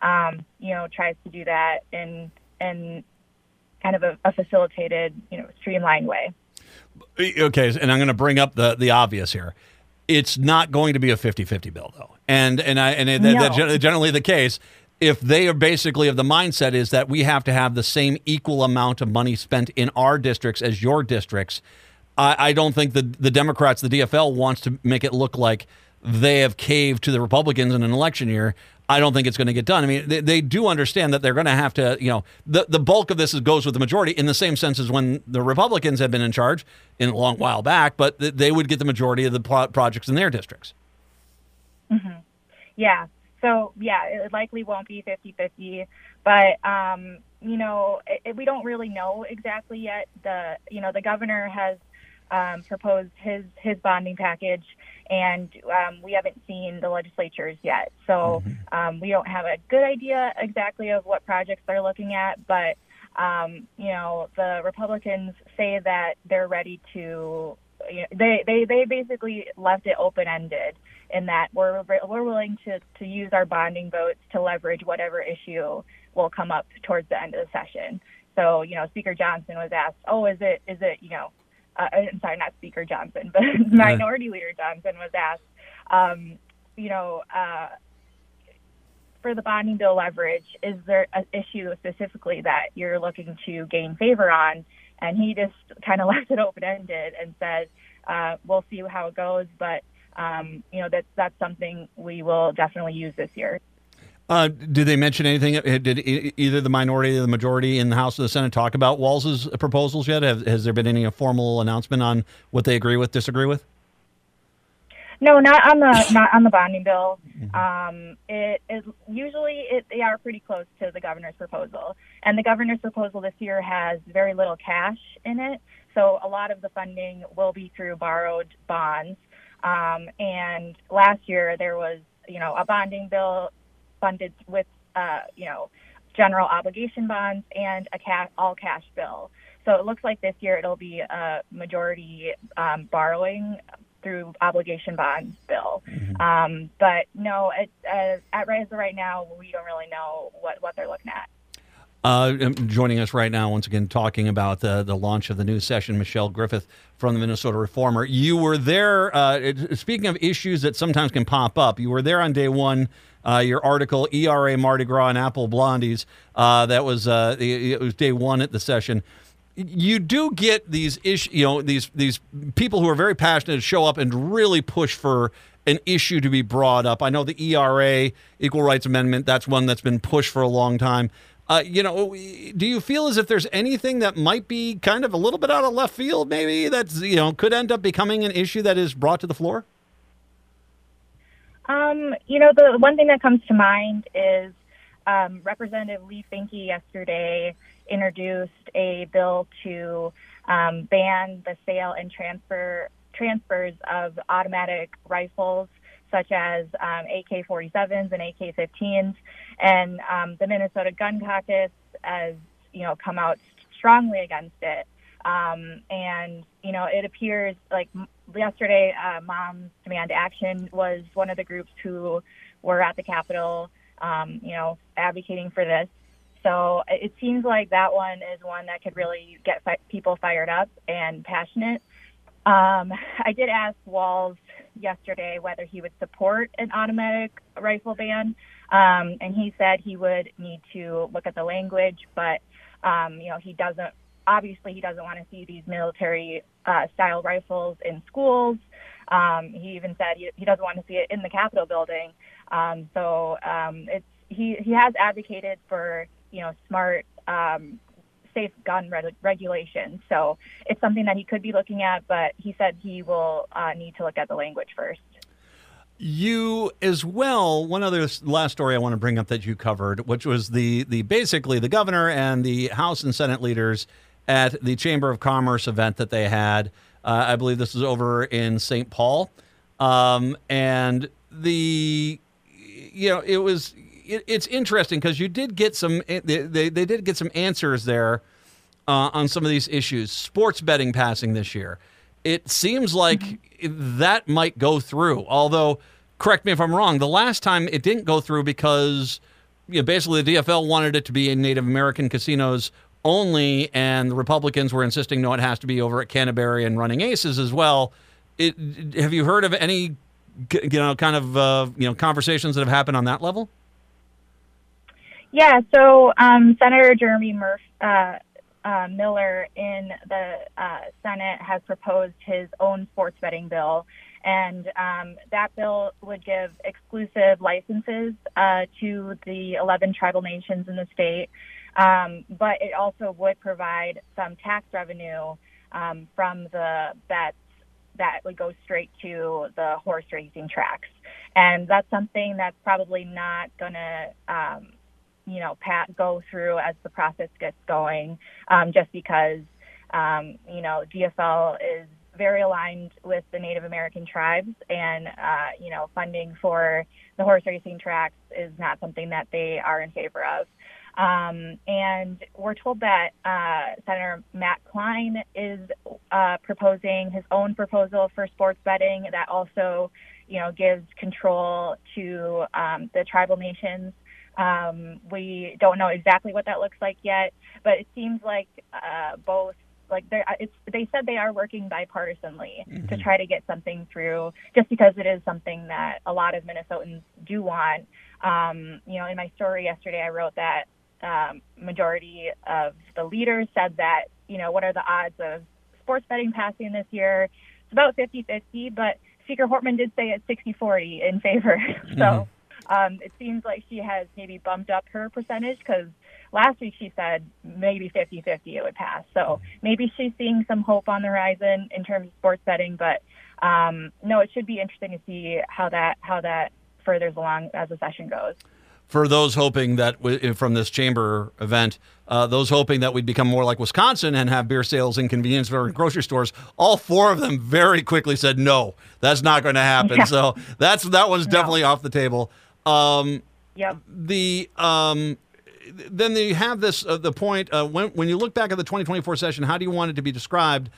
um, you know, tries to do that in in kind of a, a facilitated, you know, streamlined way. Okay, and I'm going to bring up the, the obvious here. It's not going to be a fifty-fifty bill, though. And and I and no. that's generally the case. If they are basically of the mindset is that we have to have the same equal amount of money spent in our districts as your districts, I, I don't think the, the Democrats, the D F L, wants to make it look like they have caved to the Republicans in an election year. I don't think it's going to get done. I mean, they, they do understand that they're going to have to, you know, the, the bulk of this is, goes with the majority in the same sense as when the Republicans have been in charge in a long while back, but th- they would get the majority of the pro- projects in their districts. Mm-hmm. Yeah. So, yeah, it likely won't be fifty-fifty, but, um, you know, it, it, we don't really know exactly yet. The, you know, the governor has um, proposed his, his bonding package, and um, we haven't seen the legislatures yet. So um, we don't have a good idea exactly of what projects they're looking at. But, um, you know, the Republicans say that they're ready to, you know, they, they, they basically left it open-ended in that we're we're willing to, to use our bonding votes to leverage whatever issue will come up towards the end of the session. So, you know, Speaker Johnson was asked, oh, is it is it, you know, Uh, I'm sorry, not Speaker Johnson, but Minority Leader Johnson was asked, um, you know, uh, for the bonding bill leverage, is there an issue specifically that you're looking to gain favor on? And he just kind of left it open-ended and said, uh, we'll see how it goes, but, um, you know, that's, that's something we will definitely use this year. Uh, did they mention anything? Did either the minority or the majority in the House or the Senate talk about Walz's proposals yet? Have, has there been any formal announcement on what they agree with, disagree with? No, not on the not on the bonding bill. Um, it is usually it, they are pretty close to the governor's proposal, and the governor's proposal this year has very little cash in it, so a lot of the funding will be through borrowed bonds. Um, and last year there was, you know, a bonding bill funded with, uh, you know, general obligation bonds and a cash, all cash bill. So it looks like this year it'll be a majority um, borrowing through obligation bonds bill. Mm-hmm. Um, but no, it, uh, at as of right now, we don't really know what, what they're looking at. Uh, joining us right now, once again, talking about the, the launch of the new session, Michelle Griffith from the Minnesota Reformer. You were there, uh, speaking of issues that sometimes can pop up, you were there on day one. Uh, your article, E R A, Mardi Gras, and Apple Blondies, uh, that was uh, it was day one at the session. You do get these issues, you know, these these people who are very passionate to show up and really push for an issue to be brought up. I know the E R A, Equal Rights Amendment, that's one that's been pushed for a long time. Uh, you know, do you feel as if there's anything that might be kind of a little bit out of left field, maybe, that's, you know, could end up becoming an issue that is brought to the floor? Um, you know, the one thing that comes to mind is um, Representative Lee Finke yesterday introduced a bill to um, ban the sale and transfer transfers of automatic rifles, such as um, A K forty-sevens and A K fifteens. And um, the Minnesota Gun Caucus has, you know, come out strongly against it. Um, and, you know, it appears like yesterday, uh, Moms Demand Action was one of the groups who were at the Capitol, um, you know, advocating for this. So it seems like that one is one that could really get fi- people fired up and passionate. Um, I did ask Walz yesterday whether he would support an automatic rifle ban, um, and he said he would need to look at the language, but, um, you know, he doesn't. Obviously, he doesn't want to see these military-style uh, rifles in schools. Um, he even said he, he doesn't want to see it in the Capitol building. Um, so um, it's he, he has advocated for, you know, smart, um, safe gun re- regulation. So it's something that he could be looking at, but he said he will uh, need to look at the language first. You as well. One other last story I want to bring up that you covered, which was the the basically the governor and the House and Senate leaders at the Chamber of Commerce event that they had Uh, I believe this is over in Saint Paul. Um, and the, you know, it was, it, it's interesting because you did get some, they, they, they did get some answers there uh, on some of these issues. Sports betting passing this year. It seems like mm-hmm. that might go through. Although, correct me if I'm wrong, the last time it didn't go through because, you know, basically the D F L wanted it to be in Native American casinos only, and the Republicans were insisting, no, it has to be over at Canterbury and Running Aces as well. It, have you heard of any, you know, kind of, uh, you know, conversations that have happened on that level? Yeah, so um, Senator Jeremy Murphy, uh, uh, Miller in the uh, Senate has proposed his own sports betting bill, and um, that bill would give exclusive licenses uh, to the eleven tribal nations in the state, um, but it also would provide some tax revenue um, from the bets that would go straight to the horse racing tracks. And that's something that's probably not going to, um, you know, pat go through as the process gets going, um, just because, um, you know, D F L is very aligned with the Native American tribes, and, uh, you know, funding for the horse racing tracks is not something that they are in favor of. Um, and we're told that uh, Senator Matt Klein is uh, proposing his own proposal for sports betting that also, you know, gives control to um, the tribal nations. Um, we don't know exactly what that looks like yet, but it seems like uh, both, like it's, they said they are working bipartisanly mm-hmm. to try to get something through, just because it is something that a lot of Minnesotans do want. Um, you know, in my story yesterday, I wrote that Um, majority of the leaders said that, you know, what are the odds of sports betting passing this year? It's about fifty-fifty, but Speaker Hortman did say it's sixty-forty in favor. Mm-hmm. So um, it seems like she has maybe bumped up her percentage, because last week she said maybe fifty-fifty it would pass. So maybe she's seeing some hope on the horizon in terms of sports betting, but um, no, it should be interesting to see how that, how that furthers along as the session goes. For those hoping that w- from this chamber event, uh, those hoping that we'd become more like Wisconsin and have beer sales in convenience stores and grocery stores, all four of them very quickly said, no, that's not going to happen. Yeah. So that's that one's no. definitely off the table. Um, yep. The um, then you have this uh, the point uh, when when you look back at the twenty twenty-four session, how do you want it to be described?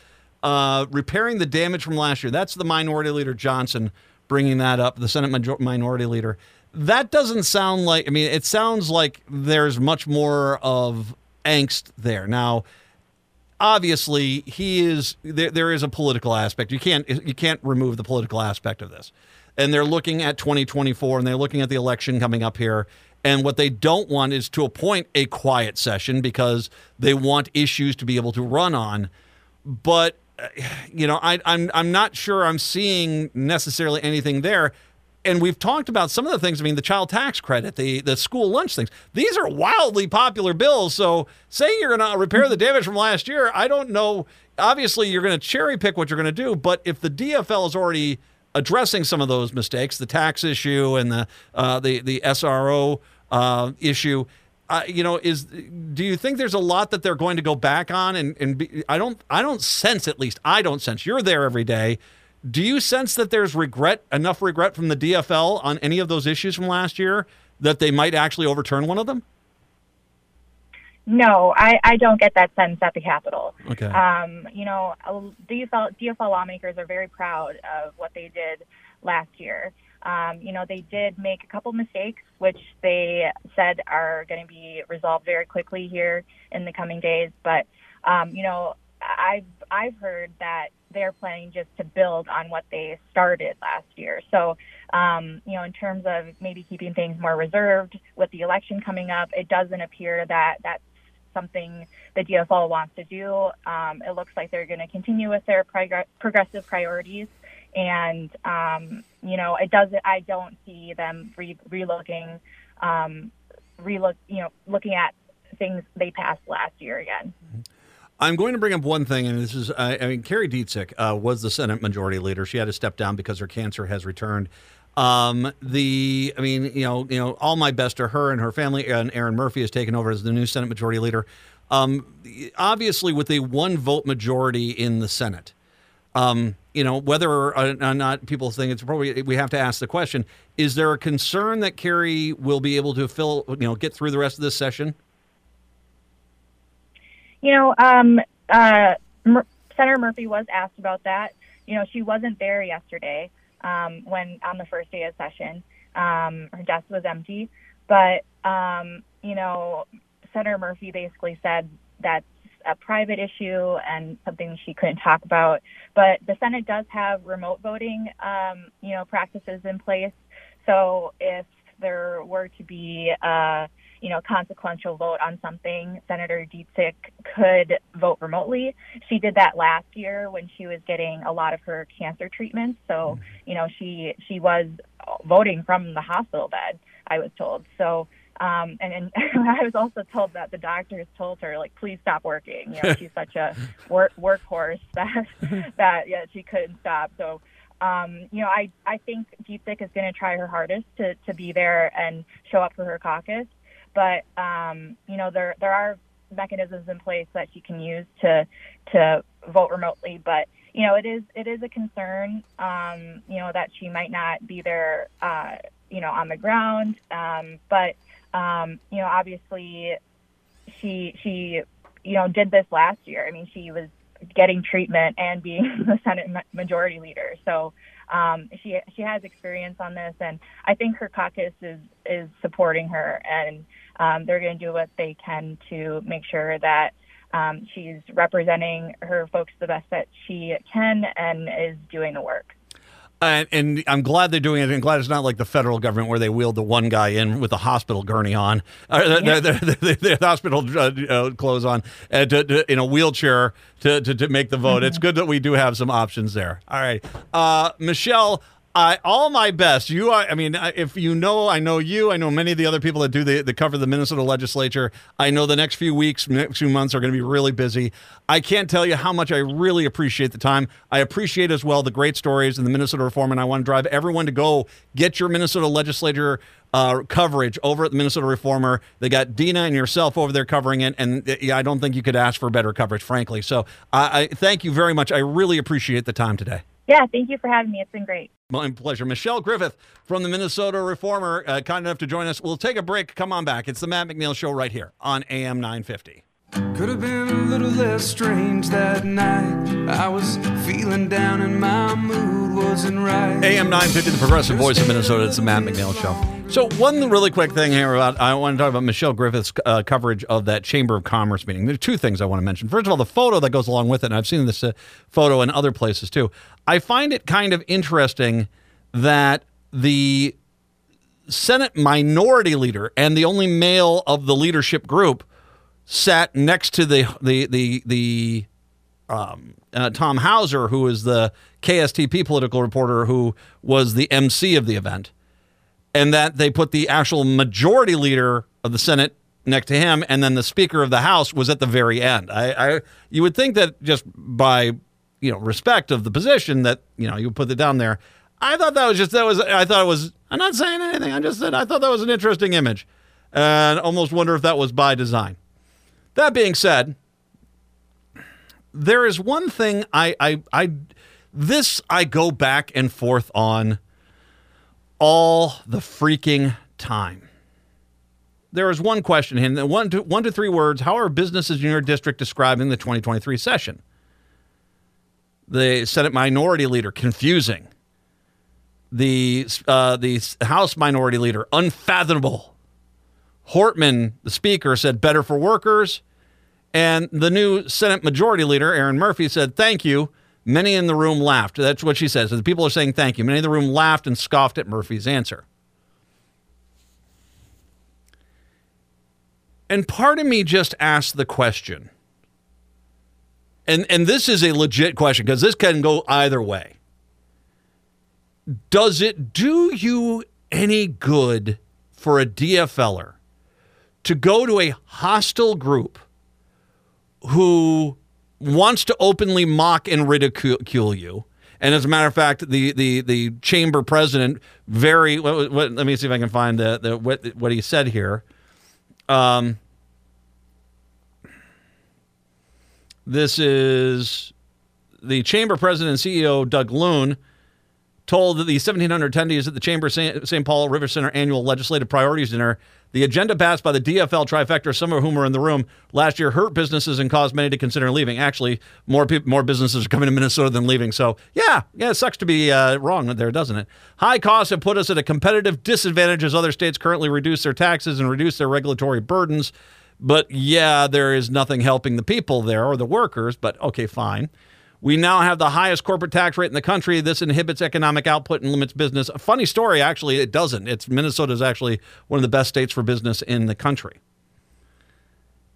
Uh, repairing the damage from last year. That's the Minority Leader Johnson bringing that up. The Senate major- Minority Leader. That doesn't sound like, I mean, it sounds like there's much more of angst there. Now, obviously, he is, there, there is a political aspect. You can't, you can't remove the political aspect of this. And they're looking at twenty twenty-four, and they're looking at the election coming up here. And what they don't want is to appoint a quiet session, because they want issues to be able to run on. But, you know, I, I'm, I'm not sure I'm seeing necessarily anything there. And we've talked about some of the things. I mean, the child tax credit, the, the school lunch things. These are wildly popular bills. So saying you're going to repair the damage from last year, I don't know. Obviously, you're going to cherry pick what you're going to do. But if the D F L is already addressing some of those mistakes, the tax issue and the uh, the the S R O uh, issue, uh, you know, is do you think there's a lot that they're going to go back on? And and be, I don't I don't sense, at least I don't sense. You're there every day. Do you sense that there's regret, enough regret from the D F L on any of those issues from last year that they might actually overturn one of them? No, I, I don't get that sense at the Capitol. Okay. Um, you know, D F L, D F L lawmakers are very proud of what they did last year. Um, you know, they did make a couple mistakes, which they said are going to be resolved very quickly here in the coming days. But, um, you know, I've, I've heard that they're planning just to build on what they started last year. So, um, you know, in terms of maybe keeping things more reserved with the election coming up, it doesn't appear that that's something the D F L wants to do. Um, it looks like they're going to continue with their prog- progressive priorities. And, um, you know, it doesn't, I don't see them re- relooking, um, relook, you know, looking at things they passed last year again. Mm-hmm. I'm going to bring up one thing, and this is, I, I mean, Carrie Dietzick uh, was the Senate Majority Leader. She had to step down because her cancer has returned. Um, the, I mean, you know, you know, all my best to her and her family, and Aaron Murphy has taken over as the new Senate Majority Leader. Um, obviously, with a one-vote majority in the Senate, Um, you know, whether or not people think it's appropriate, we have to ask the question, is there a concern that Kerry will be able to fill, you know, get through the rest of this session? You know, um, uh, Mur- Senator Murphy was asked about that. You know, she wasn't there yesterday um, when on the first day of session. Um, her desk was empty. But, um, you know, Senator Murphy basically said that's a private issue and something she couldn't talk about. But the Senate does have remote voting, um, you know, practices in place. So if there were to be a, you know, consequential vote on something, Senator Dietzig could vote remotely. She did that last year when she was getting a lot of her cancer treatments. So, you know, she she was voting from the hospital bed, I was told. So, um, and, and I was also told that the doctors told her, like, please stop working. You know, she's such a work, workhorse that, that yeah, she couldn't stop. So, Um, you know, I, I think Dietzig is going to try her hardest to, to be there and show up for her caucus. But, um, you know, there there are mechanisms in place that she can use to to vote remotely. But, you know, it is it is a concern, um, you know, that she might not be there, uh, you know, on the ground. Um, but, um, you know, obviously she she, you know, did this last year. I mean, she was getting treatment and being the Senate majority leader. So um, she she has experience on this, and I think her caucus is, is supporting her, and um, they're going to do what they can to make sure that um, she's representing her folks the best that she can and is doing the work. And, and I'm glad they're doing it. I'm glad it's not like the federal government where they wheeled the one guy in with the hospital gurney on, uh, yeah. the, the, the, the, the hospital uh, clothes on, uh, to, to, in a wheelchair to, to, to make the vote. Mm-hmm. It's good that we do have some options there. All right. Uh, Michelle, I, all my best. You are, I mean, if you know, I know you. I know many of the other people that do the, the cover of the Minnesota legislature. I know the next few weeks, next few months are going to be really busy. I can't tell you how much I really appreciate the time. I appreciate as well the great stories in the Minnesota Reformer, and I want to drive everyone to go get your Minnesota legislature uh, coverage over at the Minnesota Reformer. They got Dina and yourself over there covering it, and uh, I don't think you could ask for better coverage, frankly. So I, I thank you very much. I really appreciate the time today. Yeah, thank you for having me. It's been great. My pleasure. Michelle Griffith from the Minnesota Reformer, uh, kind enough to join us. We'll take a break. Come on back. It's the Matt McNeil Show right here on A M nine fifty. Could have been a little less strange that night. I was feeling down and my mood wasn't right. A M nine fifty, the progressive voice of Minnesota. It's the Matt McNeil Show. So one really quick thing here about, I want to talk about Michelle Griffith's uh, coverage of that Chamber of Commerce meeting. There are two things I want to mention. First of all, the photo that goes along with it, and I've seen this uh, photo in other places too. I find it kind of interesting that the Senate minority leader and the only male of the leadership group sat next to the the the the um, uh, Tom Hauser, who is the K S T P political reporter, who was the M C of the event, and that they put the actual majority leader of the Senate next to him, and then the Speaker of the House was at the very end. I, I you would think that just by you know respect of the position that you know you put it down there. I thought that was just that was I thought it was I'm not saying anything. I just said I thought that was an interesting image, and almost wonder if that was by design. That being said, there is one thing I, I, I, this I go back and forth on all the freaking time. There is one question in the one to one to three words. How are businesses in your district describing the twenty twenty-three session? The Senate minority leader, confusing. The uh, the House minority leader, unfathomable. Hortman, the Speaker, said better for workers. And the new Senate Majority Leader, Erin Murphy, said, thank you. Many in the room laughed. That's what she says. The people are saying thank you. Many in the room laughed and scoffed at Murphy's answer. And part of me just asked the question. And, and this is a legit question because this can go either way. Does it do you any good for a DFLer to go to a hostile group who wants to openly mock and ridicule you? And as a matter of fact, the the the chamber president very what, what, let me see if I can find the, the what what he said here. Um, this is the chamber president and C E O, Doug Loon, told the seventeen hundred attendees at the Chamber Saint Paul River Center annual legislative priorities dinner, the agenda passed by the D F L trifecta, some of whom were in the room last year, hurt businesses and caused many to consider leaving. Actually, more people, more businesses are coming to Minnesota than leaving. So, yeah, yeah, it sucks to be uh, wrong there, doesn't it? High costs have put us at a competitive disadvantage as other states currently reduce their taxes and reduce their regulatory burdens. But, yeah, there is nothing helping the people there or the workers, but okay, fine. We now have the highest corporate tax rate in the country. This inhibits economic output and limits business. A funny story, actually, it doesn't. It's Minnesota is actually one of the best states for business in the country.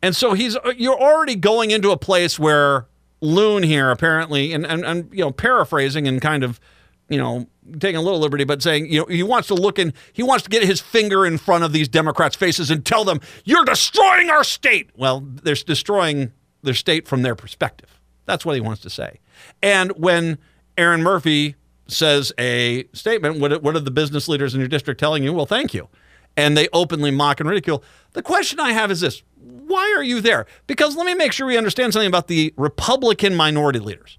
And so he's you're already going into a place where Loon here apparently, and and, and you know, paraphrasing and kind of, you know, taking a little liberty, but saying, you know, he wants to look in, he wants to get his finger in front of these Democrats' faces and tell them, you're destroying our state. Well, they're destroying their state from their perspective. That's what he wants to say. And when Aaron Murphy says a statement, what, what are the business leaders in your district telling you? Well, thank you. And they openly mock and ridicule. The question I have is this. Why are you there? Because let me make sure we understand something about the Republican minority leaders.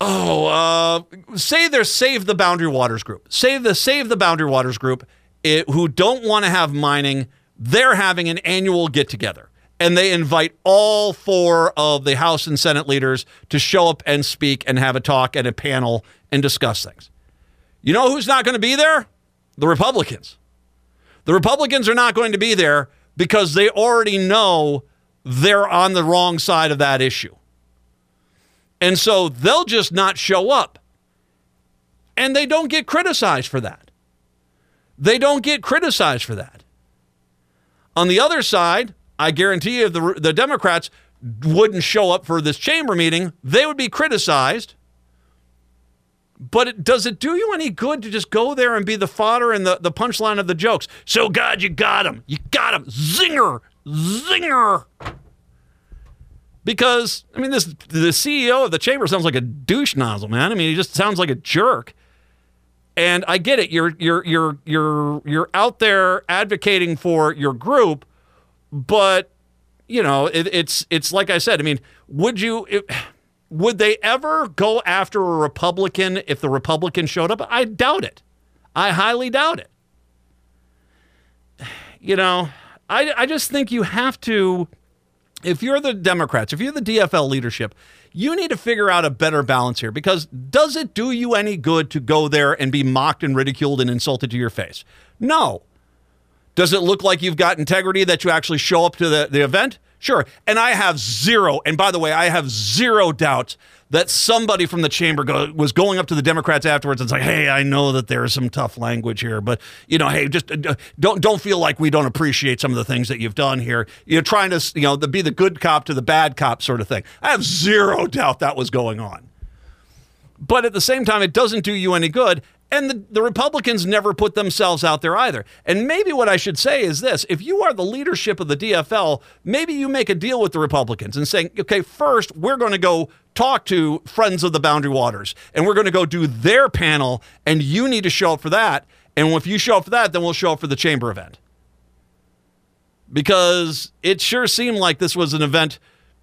Oh, uh, say they're Save the Boundary Waters group. Say the Save the Boundary Waters group it, who don't want to have mining. They're having an annual get-together. And they invite all four of the House and Senate leaders to show up and speak and have a talk and a panel and discuss things. You know who's not going to be there? The Republicans. The Republicans are not going to be there because they already know they're on the wrong side of that issue. And so they'll just not show up. And they don't get criticized for that. They don't get criticized for that. On the other side, I guarantee you the, the Democrats wouldn't show up for this chamber meeting. They would be criticized. But it, does it do you any good to just go there and be the fodder and the, the punchline of the jokes? So, God, you got him. You got him. Zinger. Zinger. Because, I mean, this the C E O of the chamber sounds like a douche nozzle, man. I mean, he just sounds like a jerk. And I get it. You're, you're, you're, you're, you're out there advocating for your group. But, you know, it, it's it's like I said, I mean, would you it, would they ever go after a Republican if the Republican showed up? I doubt it. I highly doubt it. You know, I, I just think you have to, if you're the Democrats, if you're the D F L leadership, you need to figure out a better balance here, because does it do you any good to go there and be mocked and ridiculed and insulted to your face? No. Does it look like you've got integrity that you actually show up to the, the event? Sure. And I have zero, and by the way, I have zero doubt that somebody from the chamber go, was going up to the Democrats afterwards and say, hey, I know that there's some tough language here, but, you know, hey, just uh, don't don't feel like we don't appreciate some of the things that you've done here. You're trying to, you know, the, be the good cop to the bad cop sort of thing. I have zero doubt that was going on. But at the same time, it doesn't do you any good. And the, the Republicans never put themselves out there either. And maybe what I should say is this. If you are the leadership of the D F L, maybe you make a deal with the Republicans and saying, okay, first, we're going to go talk to Friends of the Boundary Waters, and we're going to go do their panel, and you need to show up for that. And if you show up for that, then we'll show up for the chamber event. Because it sure seemed like this was an event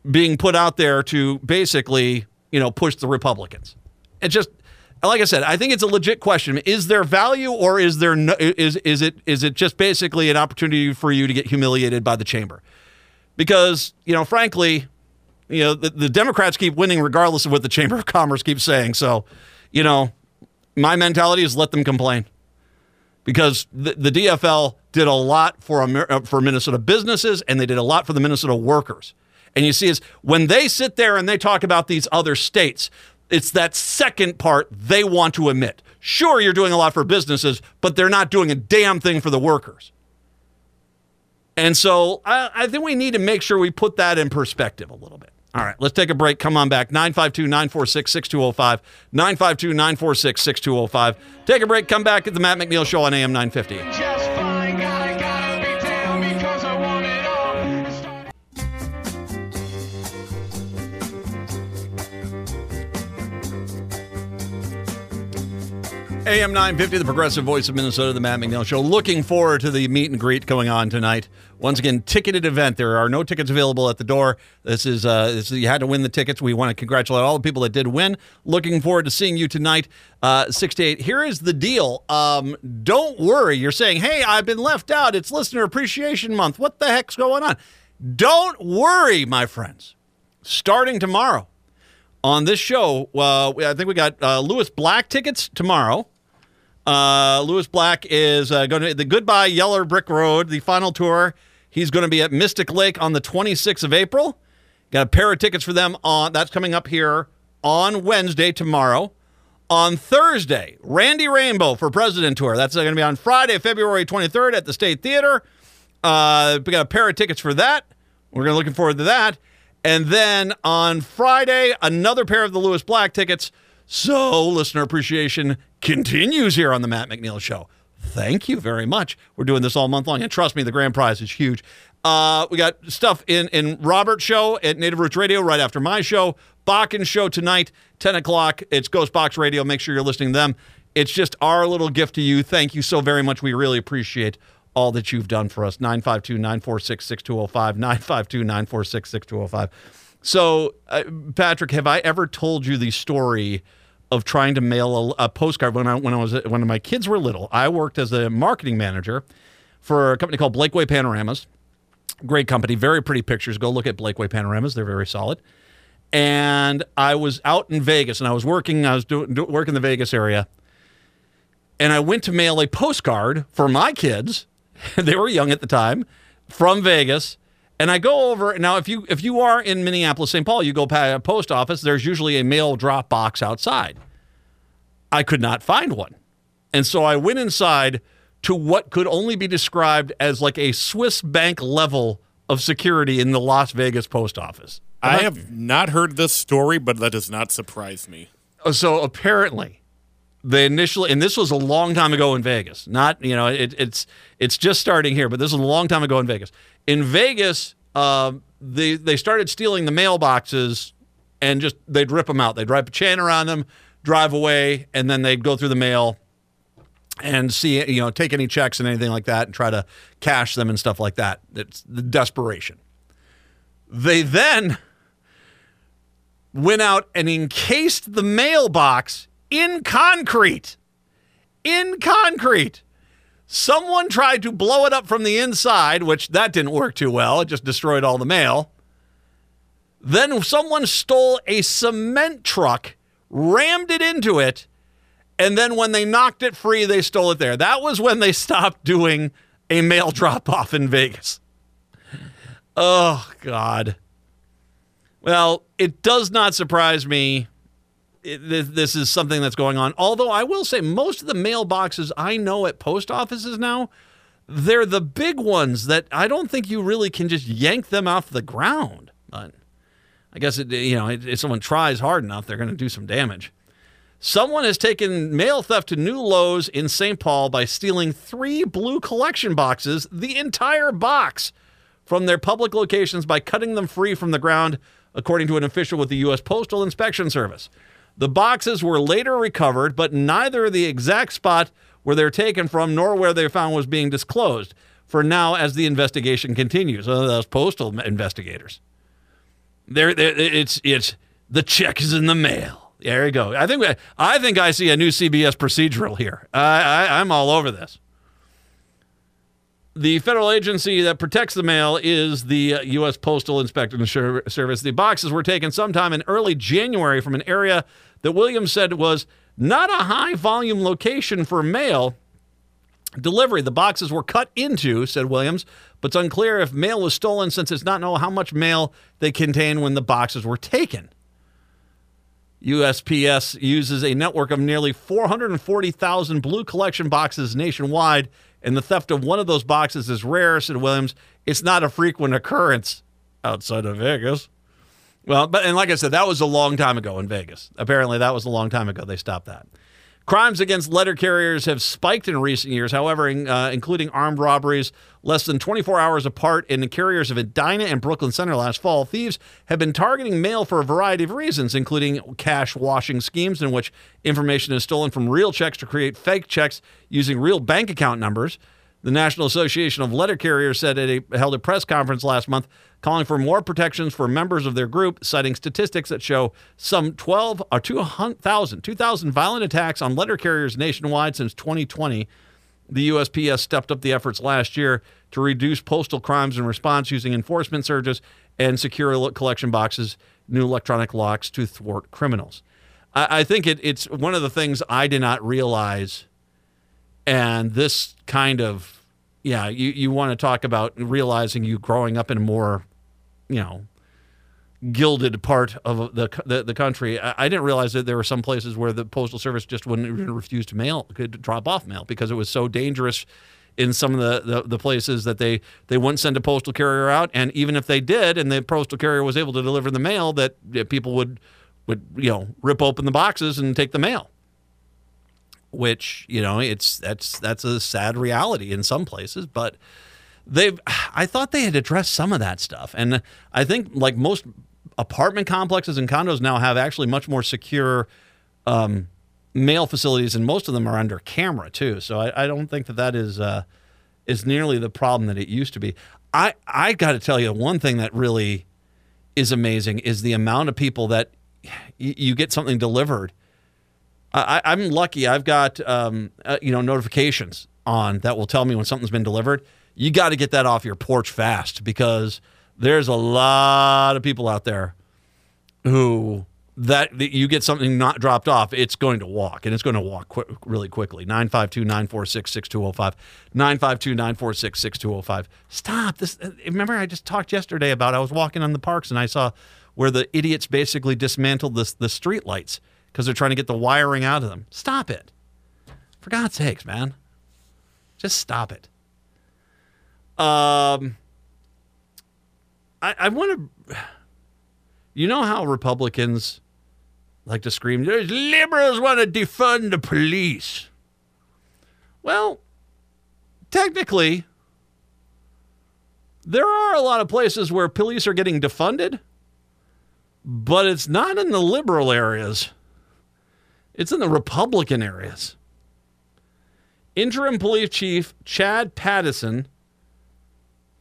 being put out there to basically, you know, push the Republicans. It just... Like I said, I think it's a legit question. Is there value, or is there no, is is it is it just basically an opportunity for you to get humiliated by the chamber? Because, you know, frankly, you know, the, the Democrats keep winning regardless of what the Chamber of Commerce keeps saying. So, you know, my mentality is let them complain, because the, the D F L did a lot for Amer- for Minnesota businesses, and they did a lot for the Minnesota workers. And you see, is when they sit there and they talk about these other states, it's that second part they want to omit. Sure, you're doing a lot for businesses, but they're not doing a damn thing for the workers. And so I, I think we need to make sure we put that in perspective a little bit. All right, let's take a break. Come on back. nine five two, nine four six, six two zero five. nine five two, nine four six, six two zero five. Take a break. Come back at the Matt McNeil Show on A M nine fifty. A M nine fifty, the progressive voice of Minnesota, the Matt McNeil Show. Looking forward to the meet and greet going on tonight. Once again, ticketed event. There are no tickets available at the door. This is, uh, this is you had to win the tickets. We want to congratulate all the people that did win. Looking forward to seeing you tonight, uh, six to eight. Here is the deal. Um, don't worry. You're saying, hey, I've been left out. It's Listener Appreciation Month. What the heck's going on? Don't worry, my friends. Starting tomorrow on this show, uh, I think we got uh, Lewis Black tickets tomorrow. Uh, Lewis Black is uh, going to the Goodbye Yeller Brick Road, the final tour. He's going to be at Mystic Lake on the twenty-sixth of April. Got a pair of tickets for them. On that's coming up here on Wednesday, tomorrow. On Thursday, Randy Rainbow for President Tour. That's going to be on Friday, February twenty-third at the State Theater. Uh, we got a pair of tickets for that. We're going to looking forward to that. And then on Friday, another pair of the Lewis Black tickets. So, listener appreciation continues here on the Matt McNeil Show. Thank you very much. We're doing this all month long, and trust me, the grand prize is huge. Uh, we got stuff in in Robert's show at Native Roots Radio right after my show. Bakken show tonight, ten o'clock. It's Ghost Box Radio. Make sure you're listening to them. It's just our little gift to you. Thank you so very much. We really appreciate all that you've done for us. Nine five two, nine four six, six two zero five, nine five two, nine four six, six two zero five. So, uh, Patrick, have I ever told you the story of trying to mail a, a postcard when I when I was when my kids were little? I worked as a marketing manager for a company called Blakeway Panoramas. Great company, very pretty pictures. Go look at Blakeway Panoramas; they're very solid. And I was out in Vegas, and I was working. I was doing do, work in the Vegas area, and I went to mail a postcard for my kids. They were young at the time, from Vegas. And I go over, now if you if you are in Minneapolis, Saint Paul, you go past a post office, there's usually a mail drop box outside. I could not find one. And so I went inside to what could only be described as like a Swiss bank level of security in the Las Vegas post office. And I have I, not heard this story, but that does not surprise me. So apparently... The initial, and this was a long time ago in Vegas. Not, you know, it, it's it's just starting here, but this was a long time ago in Vegas. In Vegas, uh, they they started stealing the mailboxes, and just they'd rip them out. They'd wrap a chain around them, drive away, and then they'd go through the mail and see, you know, take any checks and anything like that, and try to cash them and stuff like that. It's the desperation. They then went out and encased the mailbox in concrete, in concrete. Someone tried to blow it up from the inside, which that didn't work too well. It just destroyed all the mail. Then someone stole a cement truck, rammed it into it, and then when they knocked it free, they stole it there. That was when they stopped doing a mail drop-off in Vegas. Oh, God. Well, it does not surprise me. It, this is something that's going on. Although I will say most of the mailboxes I know at post offices now, they're the big ones that I don't think you really can just yank them off the ground. But I guess, it, you know, if someone tries hard enough, they're going to do some damage. Someone has taken mail theft to new lows in Saint Paul by stealing three blue collection boxes, the entire box, from their public locations by cutting them free from the ground, according to an official with the U S Postal Inspection Service. The boxes were later recovered, but neither the exact spot where they're taken from nor where they found was being disclosed for now as the investigation continues. Uh, those postal investigators. There, it's it's the check is in the mail. There you go. I think I think I see a new C B S procedural here. I, I, I'm all over this. The federal agency that protects the mail is the U S Postal Inspection Service. The boxes were taken sometime in early January from an area that Williams said was not a high-volume location for mail delivery. The boxes were cut into, said Williams, but it's unclear if mail was stolen since it's not known how much mail they contained when the boxes were taken. U S P S uses a network of nearly four hundred forty thousand blue collection boxes nationwide, and the theft of one of those boxes is rare, said Williams. It's not a frequent occurrence outside of Vegas. Well, but and like I said, that was a long time ago in Vegas. Apparently, that was a long time ago they stopped that. Crimes against letter carriers have spiked in recent years, however, in, uh, including armed robberies less than twenty-four hours apart in the carriers of Edina and Brooklyn Center last fall. Thieves have been targeting mail for a variety of reasons, including cash washing schemes in which information is stolen from real checks to create fake checks using real bank account numbers. The National Association of Letter Carriers said it held a press conference last month calling for more protections for members of their group, citing statistics that show some twelve or two thousand, two thousand violent attacks on letter carriers nationwide since twenty twenty. The U S P S stepped up the efforts last year to reduce postal crimes in response using enforcement surges and secure collection boxes, new electronic locks to thwart criminals. I, I think it, it's one of the things I did not realize. And this kind of, yeah, you, you want to talk about realizing you growing up in a more, you know, gilded part of the the, the country. I, I didn't realize that there were some places where the Postal Service just wouldn't even refuse to mail, could drop off mail because it was so dangerous in some of the, the, the places that they, they wouldn't send a postal carrier out. And even if they did and the postal carrier was able to deliver the mail, that people would, would you know, rip open the boxes and take the mail. Which, you know, it's that's that's a sad reality in some places, but they've I thought they had addressed some of that stuff. And I think like most apartment complexes and condos now have actually much more secure um, mail facilities, and most of them are under camera too. So I, I don't think that that is uh, is nearly the problem that it used to be. I I got to tell you, one thing that really is amazing is the amount of people that y- you get something delivered. I, I'm lucky. I've got, um, uh, you know, notifications on that will tell me when something's been delivered. You got to get that off your porch fast, because there's a lot of people out there who that, that you get something not dropped off, it's going to walk, and it's going to walk qu- really quickly. nine five two, nine four six, six two zero five. nine five two, nine four six, six two zero five. Stop. This. Remember, I just talked yesterday about I was walking on the parks and I saw where the idiots basically dismantled the, the street lights, because they're trying to get the wiring out of them. Stop it. For God's sakes, man. Just stop it. Um, I, I want to... You know how Republicans like to scream, "There's liberals want to defund the police." Well, technically, there are a lot of places where police are getting defunded, but it's not in the liberal areas. It's in the Republican areas. Interim Police Chief Chad Pattison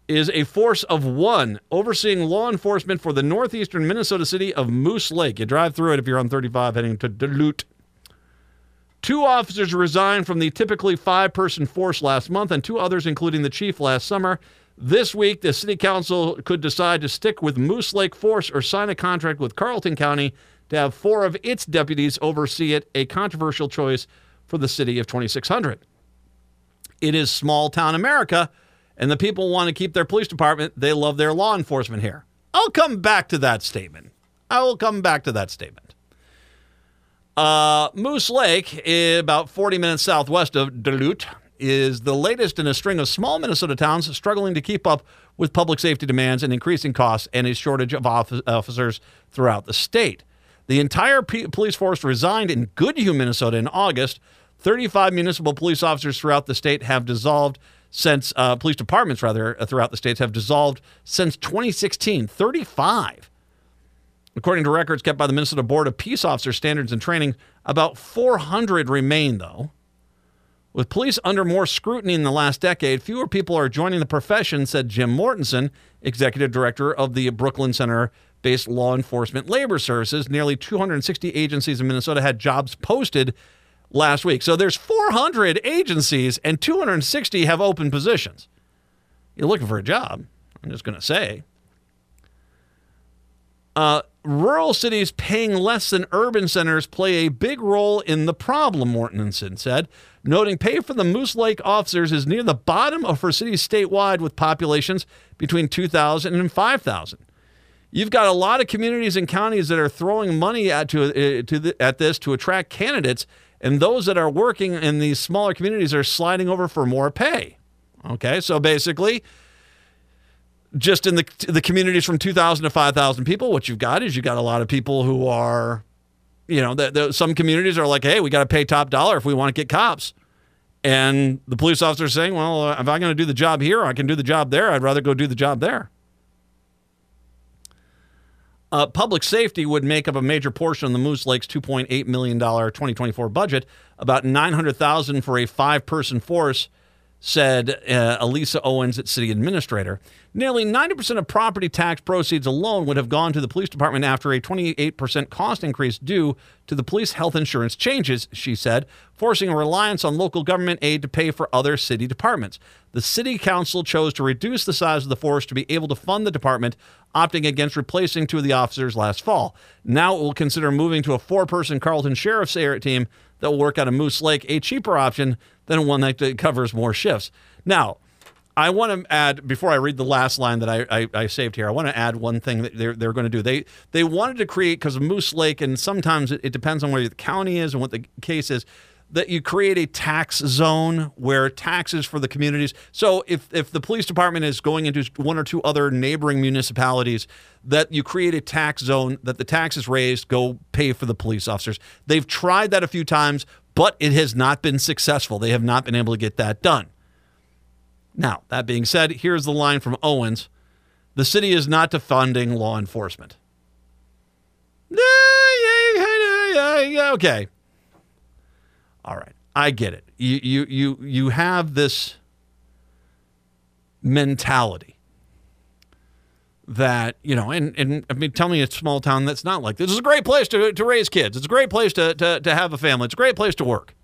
is a force of one overseeing law enforcement for the northeastern Minnesota city of Moose Lake. You drive through it if you're on thirty-five heading to Duluth. Two officers resigned from the typically five-person force last month, and two others, including the chief, last summer. This week, the city council could decide to stick with Moose Lake Force or sign a contract with Carleton County to have four of its deputies oversee it, a controversial choice for the city of twenty-six hundred. It is small-town America, and the people want to keep their police department. They love their law enforcement here. I'll come back to that statement. I will come back to that statement. Uh, Moose Lake, about forty minutes southwest of Duluth, is the latest in a string of small Minnesota towns struggling to keep up with public safety demands and increasing costs and a shortage of officers throughout the state. The entire P- police force resigned in Goodhue, Minnesota in August. thirty-five municipal police officers throughout the state have dissolved since, uh, police departments rather, uh, throughout the states have dissolved since twenty sixteen. thirty-five. According to records kept by the Minnesota Board of Peace Officer Standards and Training, about four hundred remain, though. With police under more scrutiny in the last decade, fewer people are joining the profession, said Jim Mortensen, executive director of the Brooklyn Center based law enforcement labor services. Nearly two hundred sixty agencies in Minnesota had jobs posted last week. So there's four hundred agencies and two hundred sixty have open positions. You're looking for a job, I'm just going to say. Uh, rural cities paying less than urban centers play a big role in the problem, Mortensen said, noting pay for the Moose Lake officers is near the bottom of her cities statewide, with populations between two thousand and five thousand. You've got a lot of communities and counties that are throwing money at, to, uh, to the, at this to attract candidates, and those that are working in these smaller communities are sliding over for more pay. Okay, so basically, just in the the communities from two thousand to five thousand people, what you've got is you've got a lot of people who are, you know, the, the, some communities are like, hey, we got to pay top dollar if we want to get cops. And the police officer is saying, well, if I'm going to do the job here, I can do the job there. I'd rather go do the job there. Uh, public safety would make up a major portion of the Moose Lake's two point eight million dollars twenty twenty-four budget, about nine hundred thousand dollars for a five-person force, said uh, Elisa Owens, its city administrator. Nearly ninety percent of property tax proceeds alone would have gone to the police department after a twenty-eight percent cost increase due to the police health insurance changes, she said, forcing a reliance on local government aid to pay for other city departments. The city council chose to reduce the size of the force to be able to fund the department, opting against replacing two of the officers last fall. Now it will consider moving to a four-person Carleton Sheriff's Area team that will work out of Moose Lake, a cheaper option than one that covers more shifts. Now, I want to add, before I read the last line that I, I, I saved here, I want to add one thing that they're, they're going to do. They they wanted to create, because of Moose Lake, and sometimes it, it depends on where the county is and what the case is, that you create a tax zone where taxes for the communities. So if, if the police department is going into one or two other neighboring municipalities, that you create a tax zone, that the taxes raised go pay for the police officers. They've tried that a few times, but it has not been successful. They have not been able to get that done. Now, that being said, here's the line from Owens. The city is not defunding law enforcement. Okay. All right. I get it. You, you, you, you have this mentality that, you know, and, and I mean, tell me a small town that's not like this. This is a great place to, to raise kids. It's a great place to, to, to have a family. It's a great place to work.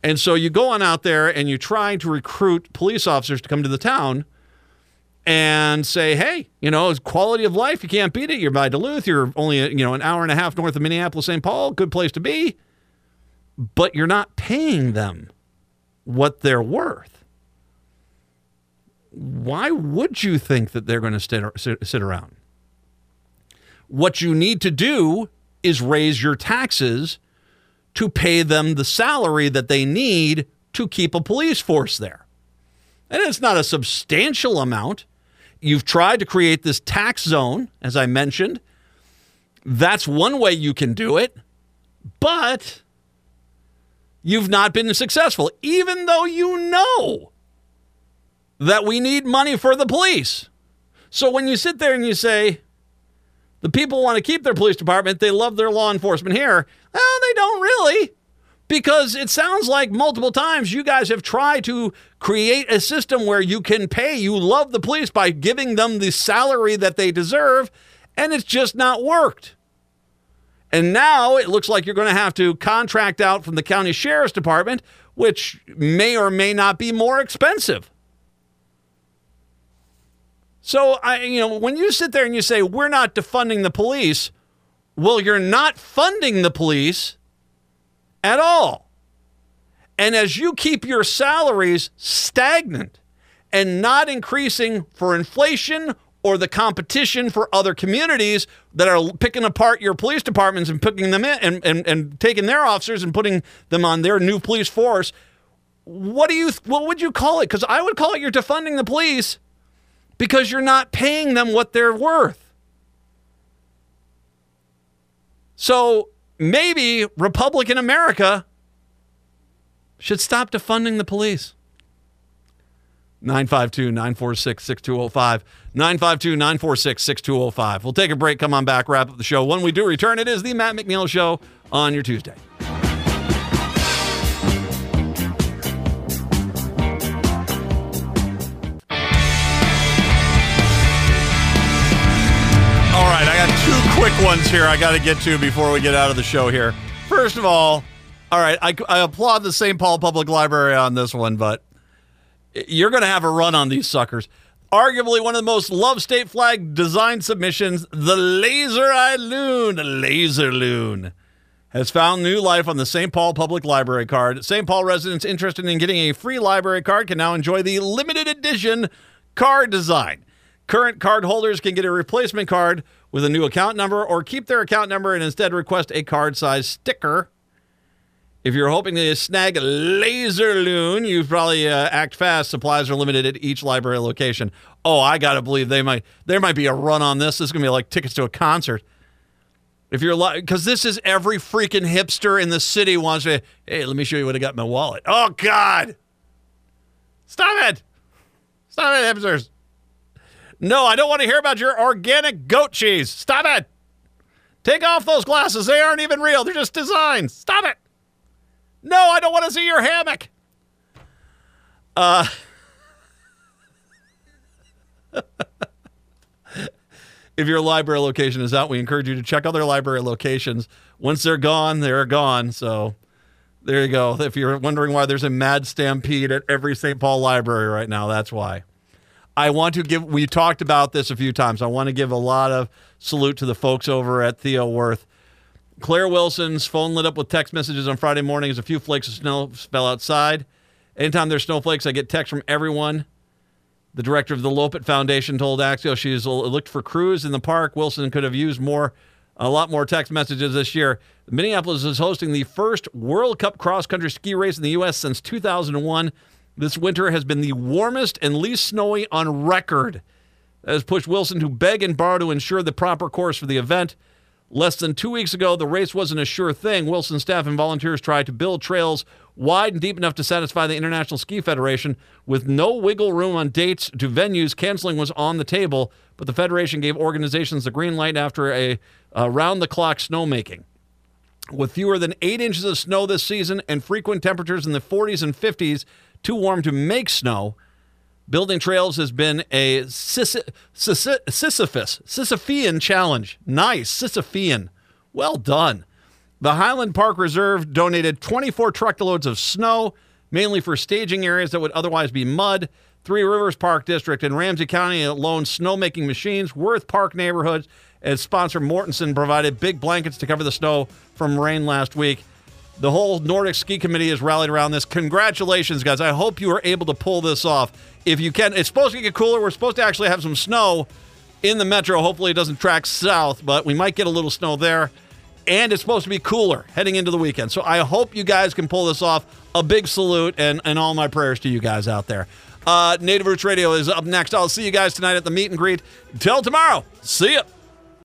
And so you go on out there and you try to recruit police officers to come to the town and say, hey, you know, it's quality of life. You can't beat it. You're by Duluth. You're only, you know, an hour and a half north of Minneapolis, Saint Paul. Good place to be. But you're not paying them what they're worth. Why would you think that they're going to sit around? What you need to do is raise your taxes to pay them the salary that they need to keep a police force there. And it's not a substantial amount. You've tried to create this tax zone, as I mentioned. That's one way you can do it. But you've not been successful, even though you know that we need money for the police. So when you sit there and you say, the people want to keep their police department, they love their law enforcement here. Well, they don't really, because it sounds like multiple times you guys have tried to create a system where you can pay. You love the police by giving them the salary that they deserve, and it's just not worked. And now it looks like you're going to have to contract out from the county sheriff's department, which may or may not be more expensive. So, I, you know, when you sit there and you say, we're not defunding the police, well, you're not funding the police at all. And as you keep your salaries stagnant and not increasing for inflation or the competition for other communities that are picking apart your police departments and picking them in and, and, and taking their officers and putting them on their new police force, what do you, what would you call it? Because I would call it you're defunding the police because you're not paying them what they're worth. So maybe Republican America should stop defunding the police. nine five two, nine four six, six two zero five. nine five two, nine four six, six two zero five. We'll take a break, come on back, wrap up the show. When we do return, it is the Matt McNeil Show on your Tuesday. All right, I got two quick ones here I got to get to before we get out of the show here. First of all, all right, I, I applaud the Saint Paul Public Library on this one, but you're going to have a run on these suckers. Arguably one of the most loved state flag design submissions, the laser-eyed loon, Laser Loon, has found new life on the Saint Paul Public Library card. Saint Paul residents interested in getting a free library card can now enjoy the limited edition card design. Current card holders can get a replacement card with a new account number or keep their account number and instead request a card-sized sticker. If you're hoping to snag Laser Loon, you probably uh, act fast. Supplies are limited at each library location. Oh, I got to believe they might. There might be a run on this. This is going to be like tickets to a concert. If you're like, because this is every freaking hipster in the city wants to, hey, let me show you what I got in my wallet. Oh, God. Stop it. Stop it, hipsters. No, I don't want to hear about your organic goat cheese. Stop it. Take off those glasses. They aren't even real. They're just designs. Stop it. No, I don't want to see your hammock. Uh. If your library location is out, we encourage you to check other library locations. Once they're gone, they're gone. So there you go. If you're wondering why there's a mad stampede at every Saint Paul library right now, that's why. I want to give, we talked about this a few times. I want to give a lot of salute to the folks over at Theo Worth. Claire Wilson's phone lit up with text messages on Friday morning as a few flakes of snow fell outside. Anytime there's snowflakes, I get texts from everyone. The director of the Lopet Foundation told Axios she's looked for crews in the park. Wilson could have used more, a lot more text messages this year. Minneapolis is hosting the first World Cup cross-country ski race in the U S since two thousand one. This winter has been the warmest and least snowy on record. That has pushed Wilson to beg and borrow to ensure the proper course for the event. Less than two weeks ago, the race wasn't a sure thing. Wilson staff and volunteers tried to build trails wide and deep enough to satisfy the International Ski Federation. With no wiggle room on dates to venues, canceling was on the table, but the Federation gave organizations the green light after a uh, round-the-clock snowmaking. With fewer than eight inches of snow this season and frequent temperatures in the forties and fifties, too warm to make snow, building trails has been a Sisyphus, Sisyphean challenge. Nice, Sisyphean. Well done. The Highland Park Reserve donated twenty-four truckloads of snow, mainly for staging areas that would otherwise be mud. Three Rivers Park District and Ramsey County loaned snowmaking machines. Worth Park neighborhoods and sponsor Mortensen provided big blankets to cover the snow from rain last week. The whole Nordic Ski Committee has rallied around this. Congratulations, guys. I hope you were able to pull this off. If you can, it's supposed to get cooler. We're supposed to actually have some snow in the metro. Hopefully it doesn't track south, but we might get a little snow there. And it's supposed to be cooler heading into the weekend. So I hope you guys can pull this off. A big salute and, and all my prayers to you guys out there. Uh, Native Roots Radio is up next. I'll see you guys tonight at the meet and greet. Till tomorrow. See ya.